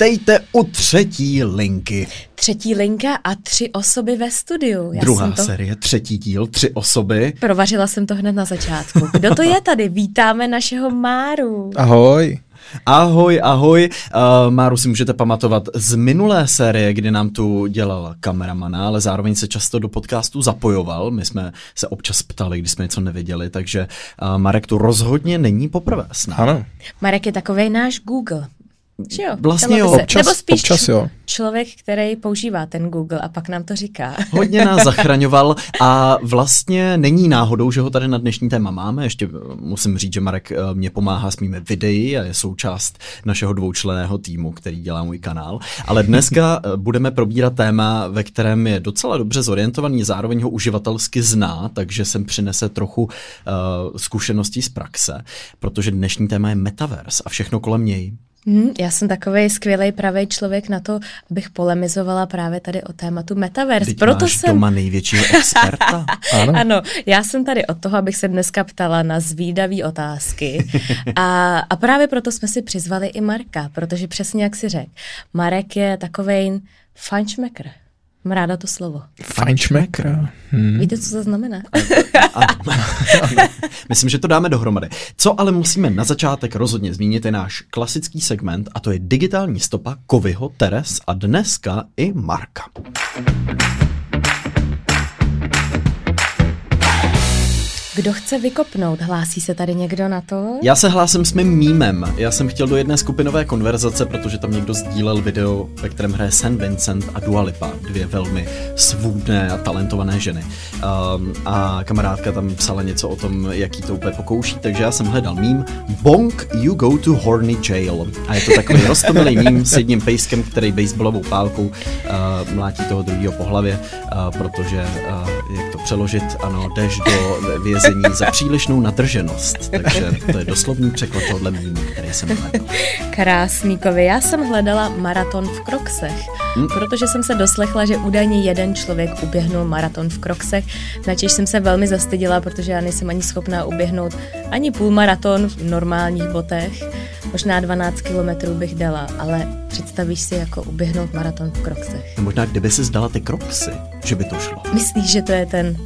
Vítejte u třetí linky. Třetí linka a tři osoby ve studiu. Druhá série, třetí díl, tři osoby. Provařila jsem to hned na začátku. Kdo to je tady? Vítáme našeho Máru. Ahoj. Ahoj, ahoj. Máru si můžete pamatovat z minulé série, kdy nám tu dělal kameramana, ale zároveň se často do podcastu zapojoval. My jsme se občas ptali, když jsme něco nevěděli, takže Marek tu rozhodně není poprvé s námi. Marek je takovej náš Google. Jo, vlastně jo, občas jo. Člověk, který používá ten Google a pak nám to říká. Hodně nás zachraňoval a vlastně není náhodou, že ho tady na dnešní téma máme. Ještě musím říct, že Marek mě pomáhá s mými videi a je součást našeho dvoučlenného týmu, který dělá můj kanál. Ale dneska budeme probírat téma, ve kterém je docela dobře zorientovaný, zároveň ho uživatelsky zná, takže sem přinese trochu zkušeností z praxe, protože dnešní téma je Metaverse a všechno kolem něj. Já jsem takovej skvělej pravej člověk na to, abych polemizovala právě tady o tématu Metaverse. Proto máš doma největšího experta. Ano, já jsem tady od toho, abych se dneska ptala na zvídavý otázky. A právě proto jsme si přizvali i Marka, protože přesně jak si řekl, Marek je takovej fajnšmekr. Mám ráda to slovo. Fajnšmekr. Víte, co to znamená? Ano. Myslím, že to dáme dohromady. Co ale musíme na začátek rozhodně zmínit je náš klasický segment a to je digitální stopa Kovyho, Teres a dneska i Marka. Kdo chce vykopnout? Hlásí se tady někdo na to? Já se hlásím s mým mímem. Já jsem chtěl do jedné skupinové konverzace, protože tam někdo sdílel video, ve kterém hraje Saint Vincent a Dua Lipa, dvě velmi svůdné a talentované ženy. A kamarádka tam psala něco o tom, jaký to úplně pokouší, takže já jsem hledal mím Bonk, you go to horny jail. A je to takový roztomilý mím s jedním pejskem, který baseballovou pálkou mlátí toho druhého po hlavě, protože, jak to přeložit, ano, jdeš do vězení za přílišnou nadrženost. Takže to je doslovný překlad tohle mýmu, který jsem hledal. Krásníkovi, já jsem hledala maraton v Kroksech, protože jsem se doslechla, že údajně jeden člověk uběhnul maraton v Kroksech, načež jsem se velmi zastydila, protože já nejsem ani schopná uběhnout ani půlmaraton v normálních botech. Možná 12 kilometrů bych dala, ale představíš si jako uběhnout maraton v Kroksech. A možná kdyby si zdala ty Kroksy, že by to šlo. Myslíš, že to je ten...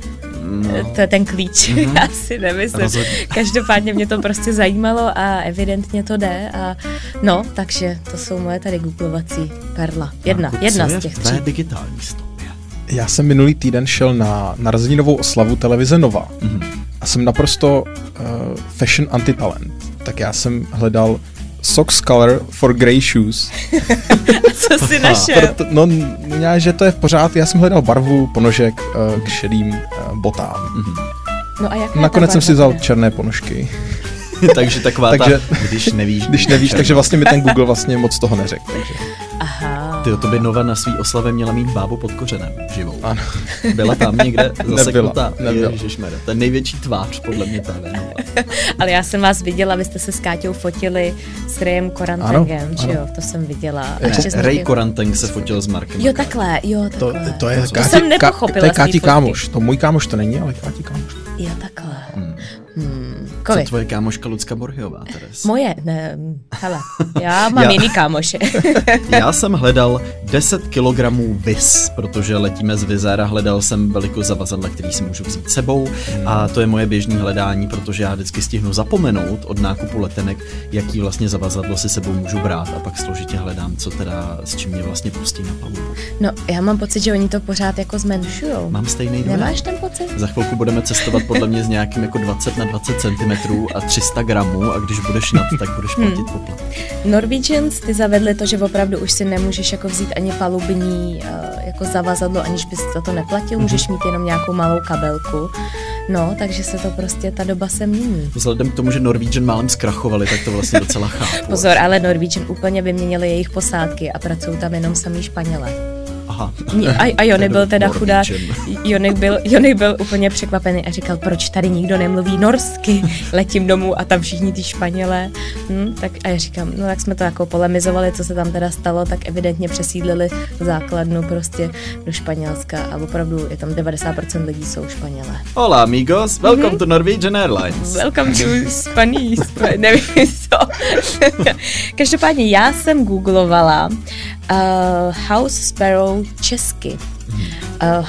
No. To je ten klíč, já si nemyslím. Každopádně mě to prostě zajímalo a evidentně to jde. A no, takže to jsou moje tady googlovací perla. Jedna z těch tří. Digitální stopě. Já jsem minulý týden šel na narozeninovou oslavu televize Nova a jsem naprosto fashion antitalent. Tak já jsem hledal Socks color for grey shoes. Co jsi našel? Že to je v pořádku. Já jsem hledal barvu ponožek k šedým botám. No a jak nakonec jsem si vzal černé ponožky. Takže taková když nevíš, takže vlastně mi ten Google vlastně moc toho neřekl. Takže. Aha. To by Nova na svý oslavě měla mít bábu pod kořenem živou. Ano. Byla tam někde zaseknutá. Ježišmarja, ten největší tvář podle mě ta Nova. Ale já jsem vás viděla, vy jste se s Káťou fotili s Rayem Korantengem, že jo, to jsem viděla. Ray Koranteng se fotil s Markem. Jo, takhle, To je Káti kámoš, to můj kámoš to není, ale Káti kámoš. Jo, takhle. Co tvoje kámoška Lucka Borhiová, Teres? Moje? Ne, hele, já mám jiný kámoše. Já jsem hledal 10 kilogramů vis, protože letíme z vizera, hledal jsem velikost zavazadla, který si můžu vzít sebou a to je moje běžné hledání, protože já vždycky stihnu zapomenout od nákupu letenek, jaký vlastně zavazadlo si sebou můžu brát a pak složitě hledám, co teda s čím mě vlastně pustí na palubu. No, já mám pocit, že oni to pořád jako zmenšujou. Mám stejný dojem. Nemáš ten pocit? Za chvilku budeme cestovat podle mě s nějakým jako 20 na 20 cm a 300 gramů a když budeš nad, tak budeš platit poplatek. Norwegians ty zavedli to, že opravdu už si nemůžeš jako vzít ani palubní jako zavazadlo, aniž bys za to neplatil, můžeš mít jenom nějakou malou kabelku. No, takže se to prostě, ta doba se mění. Vzhledem k tomu, že Norwegian málem zkrachovali, tak to vlastně docela chápu. Pozor, ale Norwegian úplně vyměnili jejich posádky a pracují tam jenom samý Španělé. A Jonek byl teda chudák, Jonek byl úplně překvapený a říkal, proč tady nikdo nemluví norsky, letím domů a tam všichni ty Španělé. Tak a já říkám, tak jsme to jako polemizovali, co se tam teda stalo, tak evidentně přesídlili základnu prostě do Španělska a opravdu je tam 90% lidí jsou Španělé. Hola amigos, welcome to Norwegian Airlines. Welcome to Spanish, nevím, Každopádně já jsem googlovala House Sparrow česky.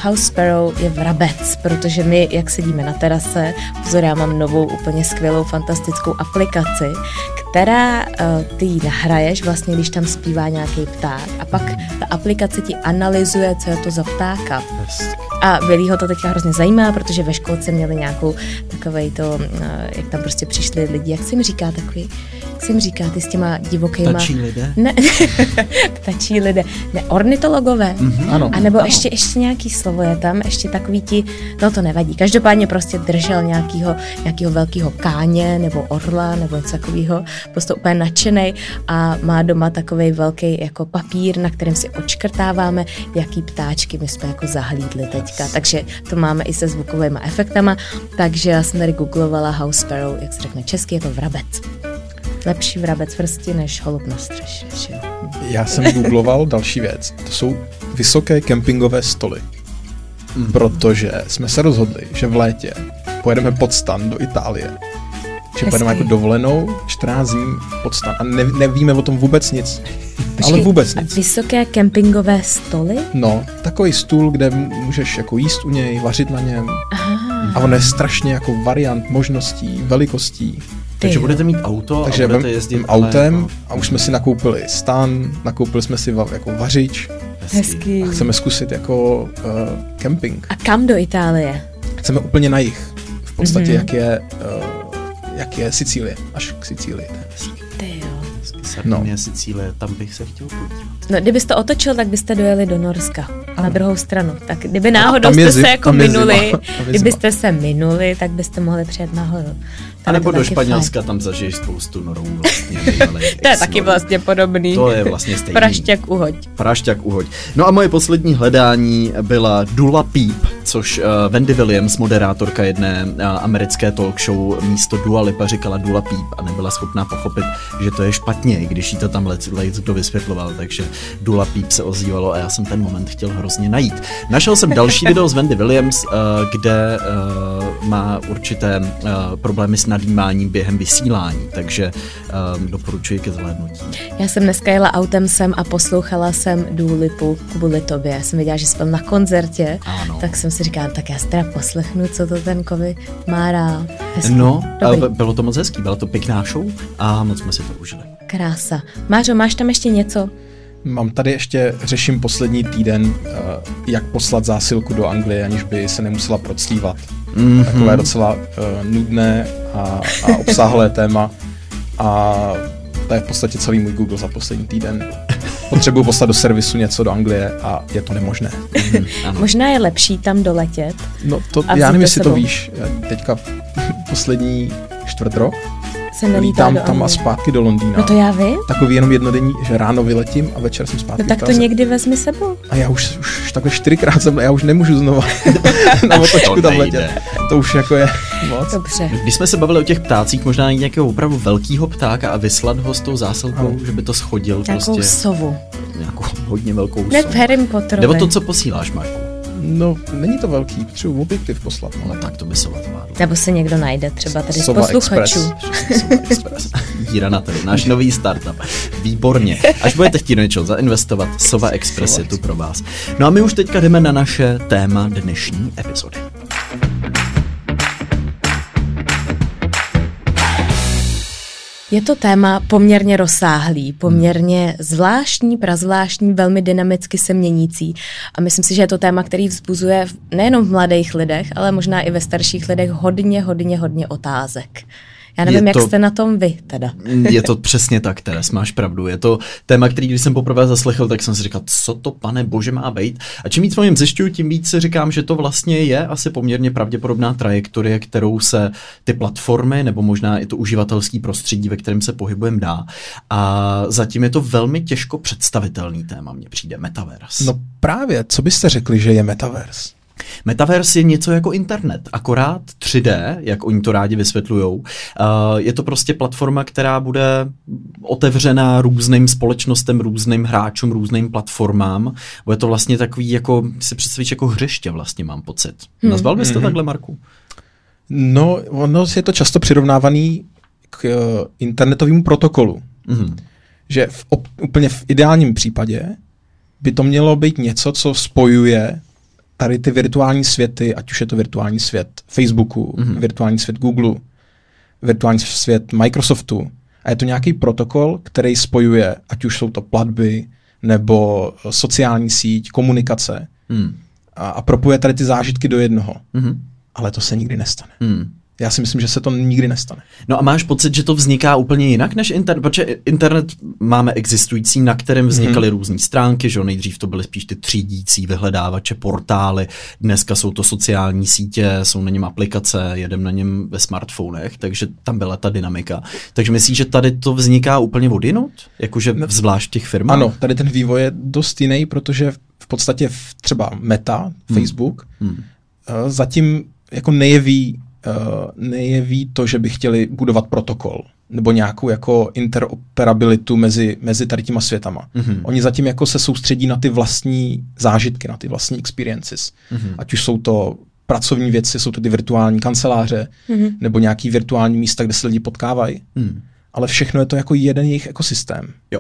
House Sparrow je vrabec, protože my, jak sedíme na terase, pozor, já mám novou úplně skvělou, fantastickou aplikaci, která ty ji nahraješ, vlastně když tam zpívá nějaký pták a pak ta aplikace ti analyzuje, co je to za ptáka. A Billyho to teďka hrozně zajímá, protože ve školce měli nějakou takovej to, jak tam prostě přišli lidi, jak se jim říká takový, jak se jim říká, ty s těma divokejma... Ptačí lidé? Ne, ptačí lidé, ne, ornitologové, ano, a nebo ano. ještě nějaký slovo je tam, ještě takový ti, no to nevadí, každopádně prostě držel nějakýho velkýho káně, nebo orla, nebo něco takovýho, prostě úplně nadšenej a má doma takovej velký jako papír, na kterém si odškrtáváme, jaký ptáčky my jsme jako zahlídli teďka, takže to máme i se zvukovými efektama, takže já jsem tady googlovala House Sparrow, jak se řekne česky, je to vrabec. Lepší vrabec prostě než holub na střeše. Já jsem googloval další věc, to jsou vysoké kempingové stoly, protože jsme se rozhodli, že v létě pojedeme pod stan do Itálie. Že pojedeme jako dovolenou 14 dní pod stan a nevíme o tom vůbec nic. Počkej, ale vůbec nic. Vysoké kempingové stoly? No, takový stůl, kde můžeš jako jíst u něj, vařit na něm. Aha. A on je strašně jako variant možností, velikostí. Takže budete mít auto, takže a budete jezdit autem jako... a už jsme si nakoupili stan, nakoupili jsme si jako vařič. Hezký. A chceme zkusit jako kemping. A kam do Itálie? Chceme úplně na jih. V podstatě jak je Sicílie, až k Sicílii. Sardinie, Sicílie, tam bych se chtěl podívat. No, kdybyste otočil, tak byste dojeli do Norska. Ano. Na druhou stranu. Tak kdyby náhodou jste se jako minuli, kdybyste se minuli, tak byste mohli přijet nahoru. A nebo do Španělska, fajn. Tam zažiješ spoustu Norů vlastně. To je taky vlastně podobný. To je vlastně stejný. Prašťák uhoď. No a moje poslední hledání byla Dula Peep, což Wendy Williams, moderátorka jedné americké talk show, místo Dua Lipa říkala Dula Peep a nebyla schopná pochopit, že to je špatně, i když jí to tam kdo vysvětloval, takže Dula Peep se ozývalo a já jsem ten moment chtěl hrozně najít. Našel jsem další video z Wendy Williams, kde má určité problémy s nadýmáním během vysílání, takže doporučuji ke zhlédnutí. Já jsem dneska jela autem sem a poslouchala jsem Dua Lipu kvůli tobě. Já jsem věděla, že jsem na koncertě, ano. Tak jsem si říkala, tak já si teda poslechnu, co to ten kovy má rád. No, bylo to moc hezký, byla to pěkná show a moc jsme si to užili. Krása. Mářo, máš tam ještě něco? Mám tady ještě, řeším poslední týden, jak poslat zásilku do Anglie, aniž by se nemusela proclívat. Mm-hmm. Takové docela nudné a obsáhlé téma. A to je v podstatě celý můj Google za poslední týden. Potřebuji poslat do servisu něco do Anglie a je to nemožné. Možná je lepší tam doletět. No to, já nevím, jestli to víš. Já teďka poslední čtvrtrok. Lítám tam a zpátky do Londýna. No to já vím. Takový jenom jednodenní, že ráno vyletím a večer jsem zpátky. No tak to někdy vezmi sebou. A já už takhle 4krát jsem, já už nemůžu znova na otočku tam letět. To už jako je moc. Dobře. Když jsme se bavili o těch ptácích, možná nějakého opravdu velkého ptáka a vyslat ho s tou zásilkou, že by to schodil nějakou prostě. Sovu. Nějakou hodně velkou sovu. V Harry Potterovi. Nebo to, co posíláš, Marku. No, není to velký, potřebuji objektiv poslat. Ale tak to by sova zvládlo. Nebo se někdo najde třeba tady z posluchačů. Sova Express. Díra na tady, náš nový startup. Výborně. Až budete chtít něco zainvestovat, Sova Express je tu pro vás. No a my už teďka jdeme na naše téma dnešní epizody. Je to téma poměrně rozsáhlý, poměrně zvláštní, prazvláštní, velmi dynamicky se měnící. A myslím si, že je to téma, který vzbuzuje nejenom v mladých lidech, ale možná i ve starších lidech hodně otázek. Já nevím, jak jste na tom vy teda. Je to přesně tak, Teres, máš pravdu. Je to téma, který když jsem poprvé zaslechl, tak jsem si říkal, co to pane bože má být. A čím víc o něm zjišťuju, tím víc si říkám, že to vlastně je asi poměrně pravděpodobná trajektorie, kterou se ty platformy nebo možná i to uživatelský prostředí, ve kterém se pohybujeme, dá. A zatím je to velmi těžko představitelný téma, mně přijde Metaverse. No právě, co byste řekli, že je Metaverse? Metaverse je něco jako internet, akorát 3D, jak oni to rádi vysvětlujou. Je to prostě platforma, která bude otevřená různým společnostem, různým hráčům, různým platformám. Bude to vlastně takový, jako si představíš, jako hřiště vlastně, mám pocit. Nazval byste takhle, Marku? No, ono je to často přirovnávaný k internetovému protokolu. Mm-hmm. Že úplně v ideálním případě by to mělo být něco, co spojuje tady ty virtuální světy, ať už je to virtuální svět Facebooku, mm-hmm. virtuální svět Googleu, virtuální svět Microsoftu. A je to nějaký protokol, který spojuje, ať už jsou to platby, nebo sociální síť, komunikace. Mm. A propuje tady ty zážitky do jednoho. Mm-hmm. Ale to se nikdy nestane. Mm. Já si myslím, že se to nikdy nestane. No a máš pocit, že to vzniká úplně jinak než internet? Protože internet máme existující, na kterém vznikaly různé stránky, že jo? Nejdřív to byly spíš ty třídící vyhledávače, portály, dneska jsou to sociální sítě, jsou na něm aplikace, jedem na něm ve smartfonech, takže tam byla ta dynamika. Takže myslíš, že tady to vzniká úplně odjinud? Jakože zvlášť v těch firmách? Ano, tady ten vývoj je dost jiný, protože v podstatě třeba Meta, Facebook, zatím jako nejeví to, že by chtěli budovat protokol nebo nějakou jako interoperabilitu mezi tady těma světama. Mm-hmm. Oni zatím jako se soustředí na ty vlastní zážitky, na ty vlastní experiences. Mm-hmm. Ať už jsou to pracovní věci, jsou to ty virtuální kanceláře nebo nějaký virtuální místa, kde se lidi potkávají. Mm. Ale všechno je to jako jeden jejich ekosystém. Jo.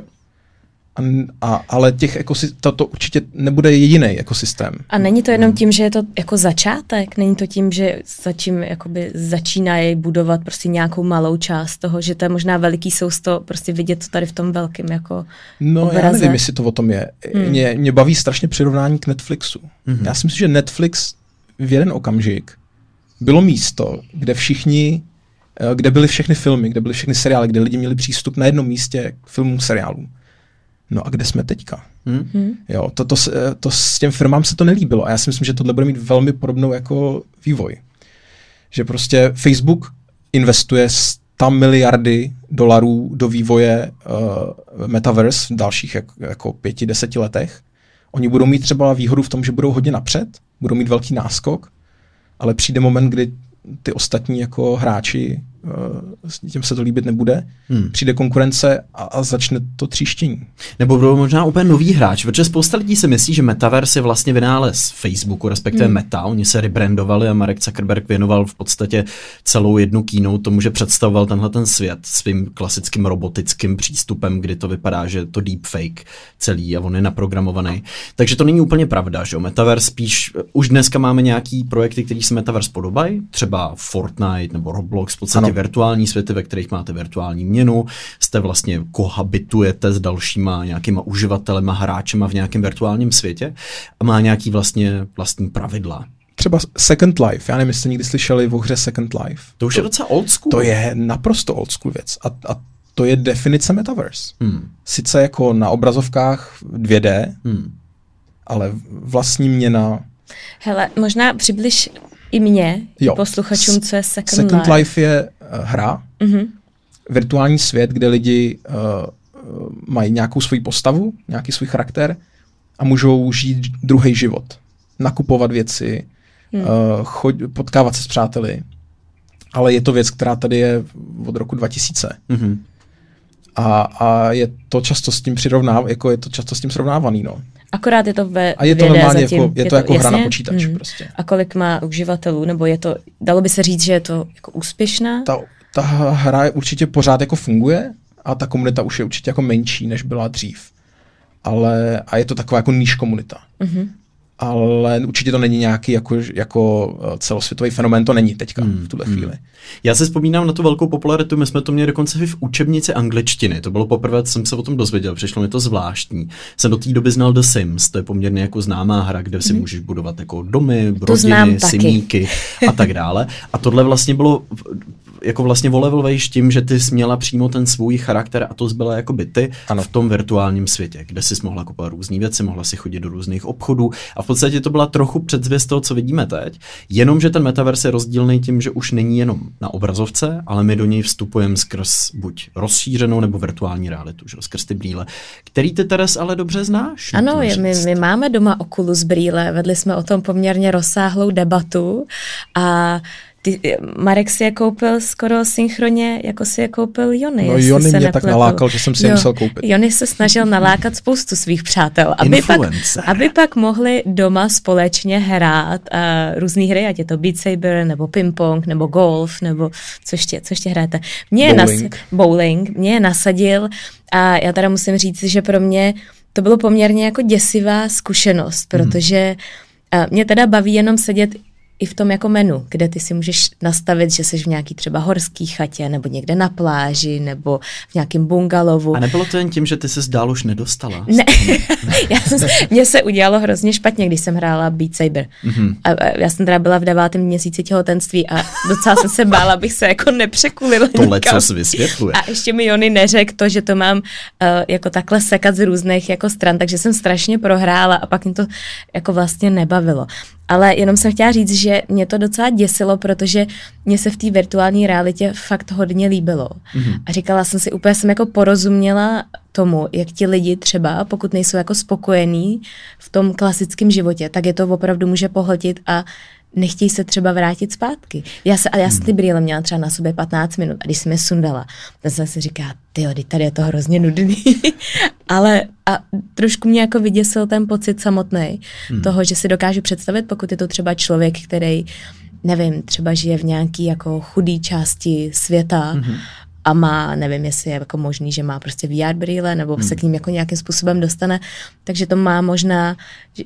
Ale těch to určitě nebude jediný ekosystém. A není to jenom tím, že je to jako začátek? Není to tím, že začínají budovat prostě nějakou malou část toho, že to je možná veliký sousto, prostě vidět to tady v tom velkým jako obraze? Já nevím, jestli to o tom je. Mě baví strašně přirovnání k Netflixu. Mm. Já si myslím, že Netflix v jeden okamžik bylo místo, kde byly všechny filmy, kde byly všechny seriály, kde lidi měli přístup na jednom místě k filmům, seriálům. No a kde jsme teďka? Jo, to s těm firmám se to nelíbilo a já si myslím, že tohle bude mít velmi podobnou jako vývoj. Že prostě Facebook investuje 100 miliardy dolarů do vývoje Metaverse v dalších jako 5-10 letech. Oni budou mít třeba výhodu v tom, že budou hodně napřed, budou mít velký náskok, ale přijde moment, kdy ty ostatní jako hráči, těm se to líbit nebude, přijde konkurence a začne to tříštění. Nebo budou možná úplně nový hráč, protože spousta lidí si myslí, že Metaverse je vlastně vynález Facebooku, respektive Meta, oni se rebrandovali a Mark Zuckerberg věnoval v podstatě celou jednu keynote tomu, že představoval tenhle ten svět svým klasickým robotickým přístupem, kdy to vypadá, že to deepfake celý a on je naprogramovaný. Takže to není úplně pravda, že jo? Metaverse spíš, už dneska máme nějaký projekty, které se Metaverse podobají, třeba Fortnite nebo Roblox, v podstatě virtuální světy, ve kterých máte virtuální měnu, jste vlastně kohabitujete s dalšíma nějakýma uživatelema, hráčema v nějakém virtuálním světě a má nějaký vlastně vlastní pravidla. Třeba Second Life, já nevím, jestli nikdy slyšeli o hře Second Life. To už je docela old school. To je naprosto old school věc a to je definice Metaverse. Sice jako na obrazovkách 2D, ale vlastní měna. Hele, možná přibliž i mě, jo, posluchačům, co je Second Life. Second Life je hra, virtuální svět, kde lidi mají nějakou svou postavu, nějaký svůj charakter a můžou žít druhý život. Nakupovat věci, potkávat se s přáteli. Ale je to věc, která tady je od roku 2000. Mm-hmm. A je to často s tím srovnávaný, no. Akorát je to ve 2D zatím. Je to jako hra na počítač prostě. A kolik má uživatelů, nebo je to, dalo by se říct, že je to jako úspěšná? Ta hra určitě pořád jako funguje a ta komunita už je určitě jako menší, než byla dřív. A je to taková jako níž komunita. Mm-hmm. Ale určitě to není nějaký jako celosvětový fenomén, to není teďka v tuhle chvíli. Já si vzpomínám na tu velkou popularitu, my jsme to měli dokonce v učebnici angličtiny, to bylo poprvé, co jsem se o tom dozvěděl, přišlo mi to zvláštní. Jsem do té doby znal The Sims, to je poměrně jako známá hra, kde si můžeš budovat jako domy, rodiny, simíky a tak dále. A tohle vlastně bylo jako vlastně volevlejš tím, že ty jsi měla přímo ten svůj charakter a to zbyla jako byty v tom virtuálním světě, kde jsi mohla kupovat různé věci, mohla si chodit do různých obchodů a v podstatě to byla trochu předzvěst toho, co vidíme teď, jenomže ten Metaverse je rozdílný tím, že už není jenom na obrazovce, ale my do něj vstupujeme skrz buď rozšířenou nebo virtuální realitu, že? Skrz ty brýle, který ty, Teres, ale dobře znáš. Ano, my máme doma Oculus brýle, vedli jsme o tom poměrně rozsáhlou debatu a Marek si je koupil skoro synchronně, jako si je koupil Jony. No Jony mě tak nalákal, že jsem si je musel koupit. Jony se snažil nalákat spoustu svých přátel, aby pak mohli doma společně hrát různý hry, ať je to Beat Saber, nebo ping-pong, nebo golf, nebo co ještě hrajete. Bowling. Mě je nasadil a já teda musím říct, že pro mě to bylo poměrně jako děsivá zkušenost, protože mě teda baví jenom sedět i v tom jako menu, kde ty si můžeš nastavit, že jsi v nějaký třeba horský chatě, nebo někde na pláži, nebo v nějakém bungalovu. A nebylo to jen tím, že ty se dál už nedostala? Ne, mně se udělalo hrozně špatně, když jsem hrála Beat Saber. Mm-hmm. A já jsem teda byla v 9. měsíci těhotenství a docela jsem se bála, abych se jako nepřekulila nikam. Tohle, co jsi vysvětluje. A ještě mi Jony neřekl to, že to mám jako takhle sekat z různých jako stran, takže jsem strašně prohrála a pak mě to jako vlastně nebavilo. Ale jenom jsem chtěla říct, že mě to docela děsilo, protože mě se v té virtuální realitě fakt hodně líbilo. Mm-hmm. A říkala jsem si, úplně jsem jako porozuměla tomu, jak ti lidi třeba, pokud nejsou jako spokojení v tom klasickém životě, tak je to opravdu může pohltit a nechtějí se třeba vrátit zpátky. Já jsem ty brýle měla třeba na sobě 15 minut a když jsem je sundala, tak jsem si říkala, tyjo, tady je to hrozně nudný. A trošku mě jako vyděsil ten pocit samotný toho, že si dokážu představit, pokud je to třeba člověk, který, nevím, třeba žije v nějaký jako chudý části světa, a má, nevím, jestli je jako možný, že má prostě VR brýle, nebo se k ním jako nějakým způsobem dostane, takže to má možná,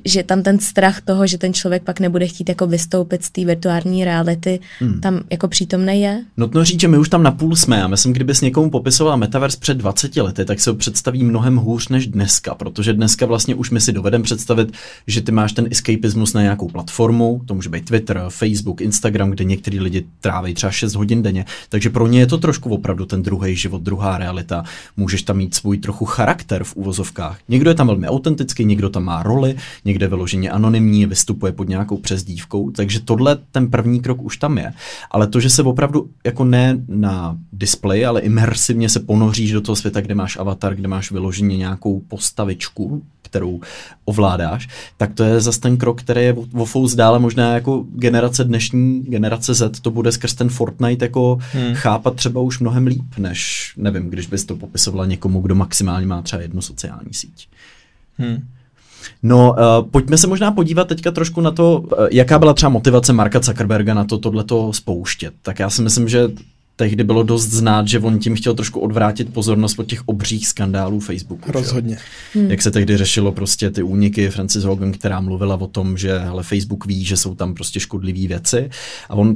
že tam ten strach toho, že ten člověk pak nebude chtít jako vystoupit z té virtuální reality, tam jako přítomnej je. Nutno říct, že my už tam napůl jsme. Já myslím, kdybys někomu popisovala Metaverse před 20 lety, tak se ho představí mnohem hůř než dneska, protože dneska vlastně už my si dovedeme představit, že ty máš ten escapismus na nějakou platformu, to může být Twitter, Facebook, Instagram, kde některý lidi tráví třeba 6 hodin denně, takže pro ně je to trošku opravdu ten druhý život, druhá realita. Můžeš tam mít svůj trochu charakter v uvozovkách. Někdo je tam velmi autentický, někdo tam má roli, někde je vyloženě anonymní, vystupuje pod nějakou přezdívkou, takže tohle ten první krok už tam je. Ale to, že se opravdu jako ne na displeji, ale imersivně se ponoříš do toho světa, kde máš avatar, kde máš vyloženě nějakou postavičku, kterou ovládáš, tak to je zase ten krok, který je o fous dále, možná jako dnešní generace Z to bude skrz ten Fortnite jako chápat třeba už mnohem líp, než, nevím, když bys to popisovala někomu, kdo maximálně má třeba jednu sociální síť. No, pojďme se možná podívat teďka trošku na to, jaká byla třeba motivace Marka Zuckerberga na to tohleto spouštět. Tak já si myslím, že tehdy bylo dost znát, že on tím chtěl trošku odvrátit pozornost od těch obřích skandálů Facebooku. Rozhodně. Jak se tehdy řešilo prostě ty úniky Frances Hogan, která mluvila o tom, že hele, Facebook ví, že jsou tam prostě škodlivé věci a on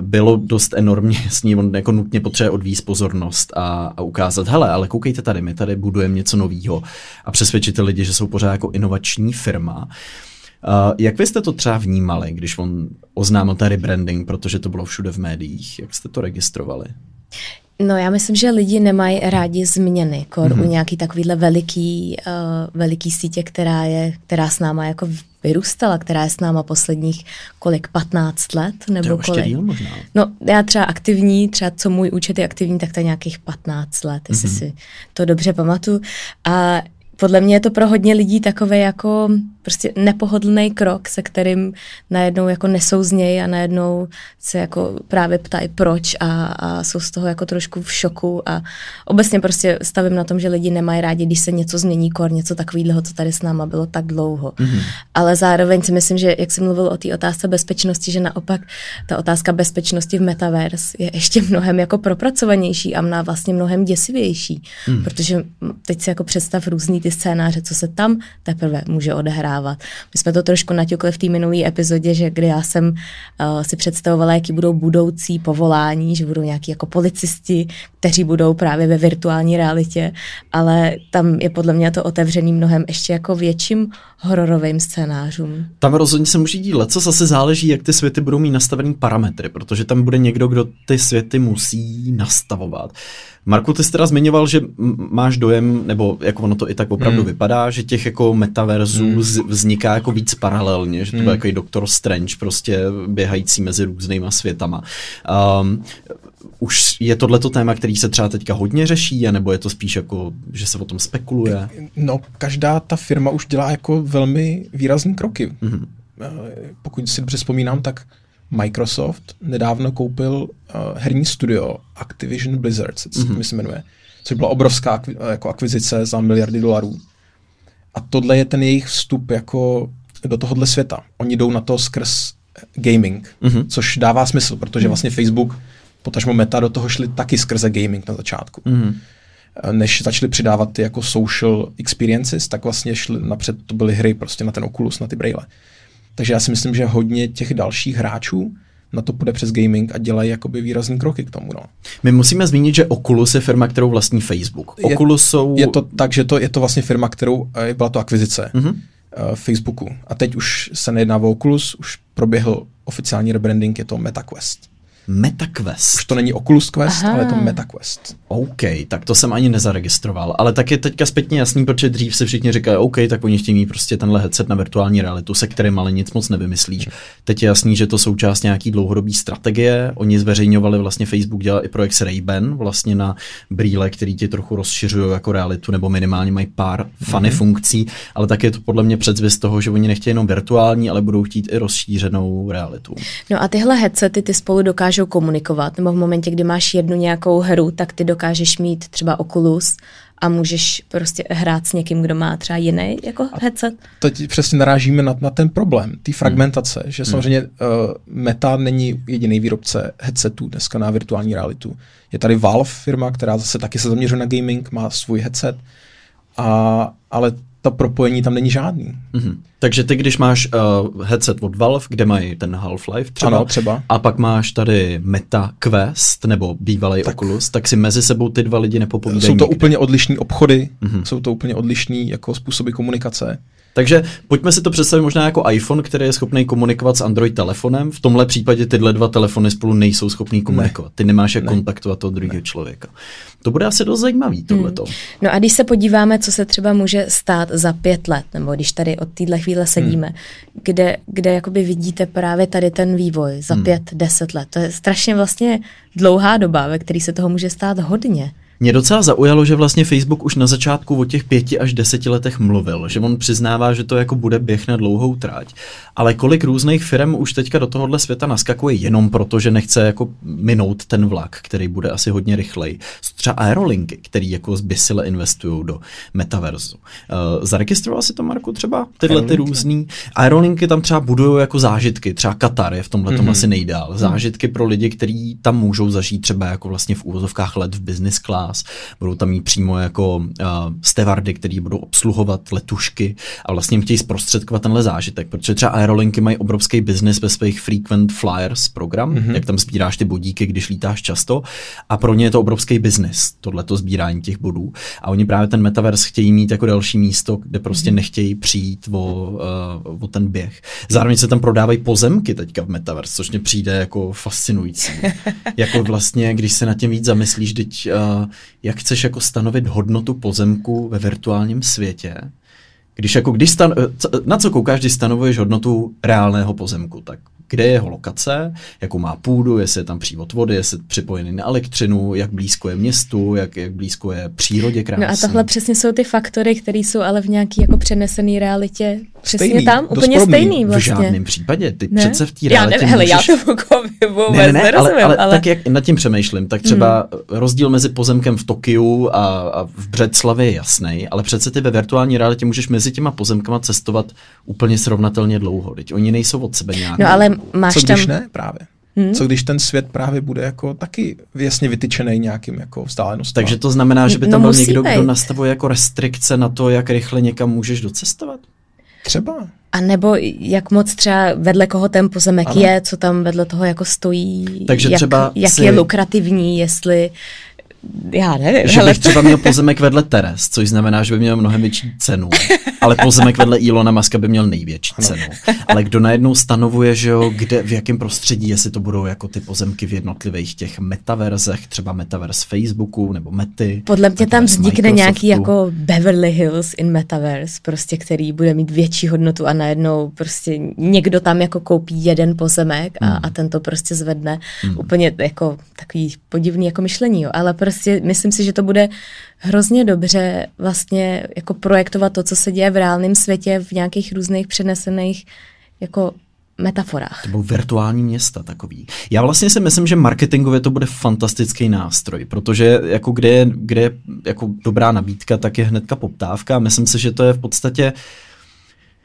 bylo dost enormně s ní, on jako nutně potřebuje odvíz pozornost a ukázat, hele, ale koukejte tady, my tady budujeme něco novýho a přesvědčit ty lidi, že jsou pořád jako inovační firma. Jak vy jste to třeba vnímali, když on oznámil ten rebranding, protože to bylo všude v médiích, jak jste to registrovali? No já myslím, že lidi nemají rádi změny, u nějaký takovýhle veliký sítě, která s náma jako vyrůstala, která je s náma posledních 15 let, nebo kolik. Díl možná. No já třeba aktivní, třeba co můj účet je aktivní, tak to je nějakých 15 let, jestli si to dobře pamatuju. A podle mě je to pro hodně lidí takový jako prostě nepohodlný krok, se kterým najednou jako nesouznějí a najednou se jako právě ptají proč a jsou z toho jako trošku v šoku a obecně prostě stavím na tom, že lidi nemají rádi, když se něco změní něco takového, co tady s náma bylo tak dlouho. Ale zároveň si myslím, že jak jsi mluvil o té otázce bezpečnosti, že naopak ta otázka bezpečnosti v metaverse je ještě mnohem jako propracovanější a mná vlastně mnohem děsivější, protože teď si jako představ různý ty scénáře, co se tam teprve může odehrávat. My jsme to trošku naťukli v té minulé epizodě, že kdy já jsem si představovala, jaký budou budoucí povolání, že budou nějaký jako policisti, kteří budou právě ve virtuální realitě, ale tam je podle mě to otevřený mnohem ještě jako větším hororovým scénářům. Tam rozhodně se může dít leco, zase záleží, jak ty světy budou mít nastavený parametry, protože tam bude někdo, kdo ty světy musí nastavovat. Marku, ty jsi teda zmiňoval, že máš dojem, nebo jako ono to i tak opravdu vypadá, že těch jako metaverzů vzniká jako víc paralelně, že to byl jako Doktor Strange, prostě běhající mezi různýma světama. Už je tohleto téma, který se třeba teďka hodně řeší, anebo je to spíš jako, že se o tom spekuluje? No, každá ta firma už dělá jako velmi výrazný kroky. Pokud si dobře vzpomínám, tak Microsoft nedávno koupil herní studio Activision Blizzard, co se to jmenuje, což byla obrovská jako akvizice za $1 billion. A tohle je ten jejich vstup jako do tohohle světa. Oni jdou na to skrz gaming, což dává smysl, protože vlastně Facebook, potažmo Meta, do toho šli taky skrze gaming na začátku. Než začali přidávat ty jako social experiences, tak vlastně šli napřed, to byly hry prostě na ten Oculus, na ty brejle. Takže já si myslím, že hodně těch dalších hráčů na to půjde přes gaming a dělají jakoby výrazný kroky k tomu. No. My musíme zmínit, že Oculus je firma, kterou vlastní Facebook. Je to tak, že to je to vlastně firma, kterou byla to akvizice Facebooku. A teď už se nejedná o Oculus, už proběhl oficiální rebranding, je to Meta Quest. Meta Quest. Už to není Oculus Quest, ale je to Meta Quest. OK, tak to jsem ani nezaregistroval, ale tak je teďka zpětně jasný, protože dřív se všichni říkají, OK, tak oni chtějí mít prostě tenhle headset na virtuální realitu, se kterým ale nic moc nevymyslíš. Teď je jasný, že to součást nějaký dlouhodobý strategie, oni zveřejňovali, vlastně Facebook dělal i projekt Ray-Ban, vlastně na brýle, který ti trochu rozšiřují jako realitu, nebo minimálně mají pár funny funkcí, ale tak je to podle mě předzvěst toho, že oni nechtějí jenom virtuální, ale budou chtít i rozšířenou realitu. No a tyhle headsety ty spolu dokážou komunikovat, nebo v momentě, kdy máš jednu nějakou hru, tak ty dokážeš mít třeba Oculus a můžeš prostě hrát s někým, kdo má třeba jiný jako headset. Teď přesně narážíme na ten problém, ty fragmentace, že samozřejmě Meta není jediný výrobce headsetů dneska na virtuální realitu. Je tady Valve firma, která zase taky se zaměřuje na gaming, má svůj headset, ale to propojení tam není žádný. Takže ty, když máš headset od Valve, kde mají ten Half-Life třeba, ano, třeba, a pak máš tady Meta Quest nebo bývalý Oculus, tak si mezi sebou ty dva lidi nepopovídají. Jsou to nikde úplně odlišný obchody, jsou to úplně odlišný jako způsoby komunikace. Takže pojďme si to představit možná jako iPhone, který je schopný komunikovat s Android telefonem. V tomhle případě tyhle dva telefony spolu nejsou schopný komunikovat. Ty nemáš jak kontaktovat toho druhého člověka. To bude asi dost zajímavý tohleto. No a když se podíváme, co se třeba může stát za 5 let, nebo když tady od téhle chvíle sedíme, kde jakoby vidíte právě tady ten vývoj za 5-10 let. To je strašně vlastně dlouhá doba, ve které se toho může stát hodně. Mě docela zaujalo, že vlastně Facebook už na začátku o těch 5 až 10 letech mluvil, že on přiznává, že to jako bude běh na dlouhou tráť. Ale kolik různých firm už teďka do tohohle světa naskakuje jenom proto, že nechce jako minout ten vlak, který bude asi hodně rychlej. Třeba aerolinky, který jako zběsile investují do metaverzu. Zaregistroval si to, Marku, třeba tyhle ty různý? Aerolinky tam třeba budují jako zážitky, třeba Katar je v tomhle tom asi nejdál. Zážitky pro lidi, kteří tam můžou zažít třeba jako vlastně v úvozovkách let v business class. Budou tam mít přímo jako stevardy, který budou obsluhovat letušky a vlastně chtějí zprostředkovat tenhle zážitek, protože třeba aerolinky mají obrovský biznis ve svých frequent flyers program, jak tam sbíráš ty bodíky, když lítáš často, a pro ně je to obrovský biznis, tohleto sbírání těch bodů, a oni právě ten metaverse chtějí mít jako další místo, kde prostě nechtějí přijít o ten běh. Zároveň se tam prodávají pozemky teďka v metaverse, což mě přijde jako fascinující. Jako vlastně, když se na tím víc zamyslíš, teď jak chceš jako stanovit hodnotu pozemku ve virtuálním světě, na co koukáš, když stanovuješ hodnotu reálného pozemku, tak kde je jeho lokace, jakou má půdu, jestli je tam přívod vody, jestli je připojený na elektřinu, jak blízko je městu, jak blízko je přírodě krásné. No a tohle přesně jsou ty faktory, které jsou ale v nějaký jako přenesené realitě přesně stejný, tam úplně stejný vlastně. V žádném případě, ty ne? Přece v té realitě ale tak jak nad tím přemýšlím, tak třeba rozdíl mezi pozemkem v Tokiu a v Břeclavi je jasný, ale přece ty ve virtuální realitě můžeš mezi těma pozemkama cestovat úplně srovnatelně dlouho, teď oni nejsou od sebe nějak. No, ale máš co když tam... ne právě? Co když ten svět právě bude jako taky jasně vytyčený nějakým jako vzdálenost. Takže to znamená, že by tam byl někdo, kdo nastavuje jako restrikce na to, jak rychle někam můžeš docestovat? Třeba. A nebo jak moc třeba vedle koho ten pozemek je, co tam vedle toho jako stojí, takže jak je lukrativní, jestli... Já nevím. Že bych třeba měl pozemek vedle Teres, což znamená, že by měl mnohem větší cenu. Ale pozemek vedle Elona Muska by měl největší cenu. Ale kdo najednou stanovuje, že jo, kde, v jakém prostředí, jestli to budou jako ty pozemky v jednotlivých těch metaverzech, třeba metaverse Facebooku nebo Mety. Podle mě tam vznikne nějaký jako Beverly Hills in metaverse, prostě, který bude mít větší hodnotu a najednou prostě někdo tam jako koupí jeden pozemek a ten to prostě zvedne. Úplně jako takový podivný jako myšlení, jo. Ale prostě myslím si, že to bude hrozně dobře vlastně jako projektovat to, co se děje v reálném světě v nějakých různých přenesených jako metaforách. To budou virtuální města takový. Já vlastně si myslím, že marketingově to bude fantastický nástroj, protože jako kde je jako dobrá nabídka, tak je hnedka poptávka a myslím si, že to je v podstatě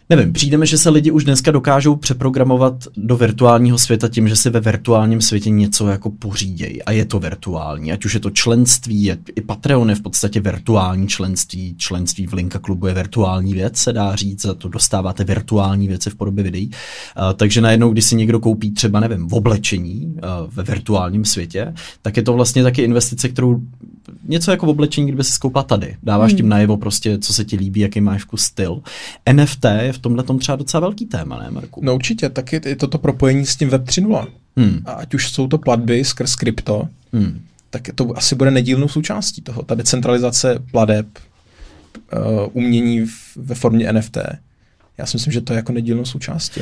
nevím, přijdeme, že se lidi už dneska dokážou přeprogramovat do virtuálního světa tím, že si ve virtuálním světě něco jako pořídějí a je to virtuální. Ať už je to členství, i Patreon je v podstatě virtuální členství, členství v Linka Klubu je virtuální věc, se dá říct, za to dostáváte virtuální věci v podobě videí. Takže najednou, když si někdo koupí třeba, nevím, v oblečení ve virtuálním světě, tak je to vlastně taky investice, kterou něco jako v oblečení, kdyby si koupila tady. Dáváš tím najevo prostě, co se ti líbí, jaký máš vkus styl. NFT je v tomhle tom třeba docela velký téma, ne, Marku? No určitě, tak je toto propojení s tím Web 3.0. A ať už jsou to platby skrz krypto, tak to asi bude nedílnou součástí toho. Ta decentralizace plateb, umění ve formě NFT. Já si myslím, že to je jako nedílnou součástí.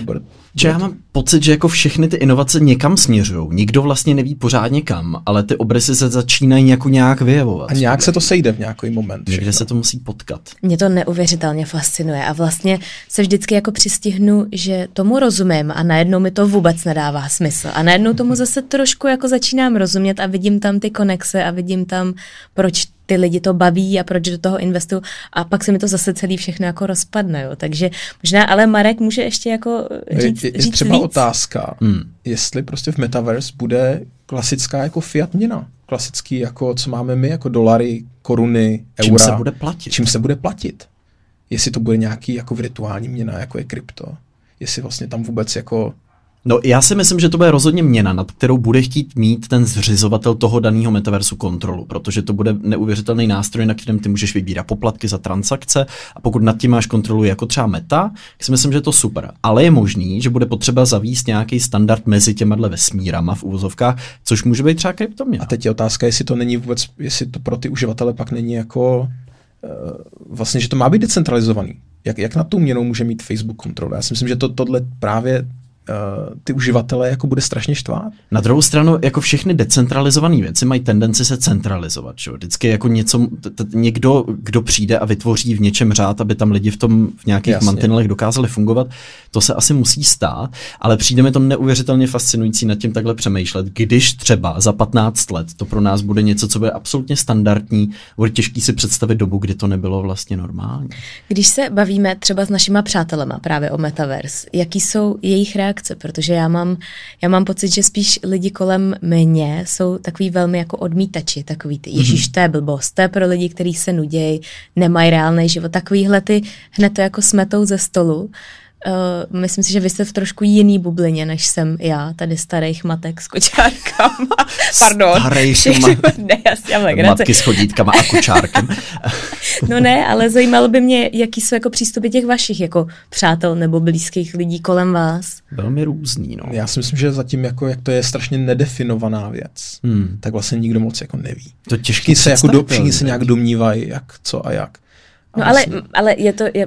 Já mám pocit, že jako všechny ty inovace někam směřujou. Nikdo vlastně neví pořádně kam, ale ty obrysy se začínají jako nějak vyjevovat. A nějak se to sejde v nějaký moment. Někde se to musí potkat. Mě to neuvěřitelně fascinuje a vlastně se vždycky jako přistihnu, že tomu rozumím a najednou mi to vůbec nedává smysl. A najednou tomu zase trošku jako začínám rozumět a vidím tam ty konexe a vidím tam, proč ty lidi to baví a proč do toho investuju a pak se mi to zase celý všechno jako rozpadne. Jo. Takže možná, ale Marek může ještě jako říct je třeba víc. Otázka, jestli prostě v Metaverse bude klasická jako fiat měna. Klasický jako, co máme my, jako dolary, koruny, eura. Čím se bude platit. Jestli to bude nějaký jako virtuální měna, jako je krypto. Jestli vlastně tam vůbec jako... No, já si myslím, že to bude rozhodně měna, nad kterou bude chtít mít ten zřizovatel toho daného metaversu kontrolu, protože to bude neuvěřitelný nástroj, na kterém ty můžeš vybírat poplatky za transakce a pokud nad tím máš kontrolu jako třeba Meta, tak si myslím, že je to super. Ale je možný, že bude potřeba zavést nějaký standard mezi těma vesmírama v uvozovkách, což může být třeba kryptoměna. A teď je otázka, jestli to není vůbec, jestli to pro ty uživatele pak není jako vlastně, že to má být decentralizovaný. Jak nad tou měnou může mít Facebook kontrolu? Já si myslím, že tohle právě ty uživatele jako bude strašně štvát. Na druhou stranu, jako všechny decentralizované věci mají tendenci se centralizovat. Že? Vždycky jako něco, někdo, kdo přijde a vytvoří v něčem řád, aby tam lidi v nějakých mantinelech dokázali fungovat, to se asi musí stát, ale přijde mi to neuvěřitelně fascinující nad tím takhle přemýšlet, když třeba za 15 let to pro nás bude něco, co bude absolutně standardní, bude těžký si představit dobu, kdy to nebylo vlastně normální. Když se bavíme třeba s našima přátelema právě o Metaverse, jaký jsou jejich reakce, protože já mám pocit, že spíš lidi kolem mě jsou takový velmi jako odmítači, takový ty ježíš, to je blbost, to je pro lidi, kteří se nudějí, nemají reálný život, takovýhle ty hned to jako smetou ze stolu. Myslím si, že vy jste v trošku jiný bublině, než jsem já, tady starých matek s kočárkama. Pardon. Matky s chodítkama a kočárkem. No ne, ale zajímalo by mě, jaký jsou jako přístupy těch vašich jako přátel nebo blízkých lidí kolem vás. Velmi různý, no. Já si myslím, že zatím jako, jak to je strašně nedefinovaná věc, tak vlastně nikdo moc jako neví. To těžký se jako všichni se nějak domnívají, jak, co a jak. No ale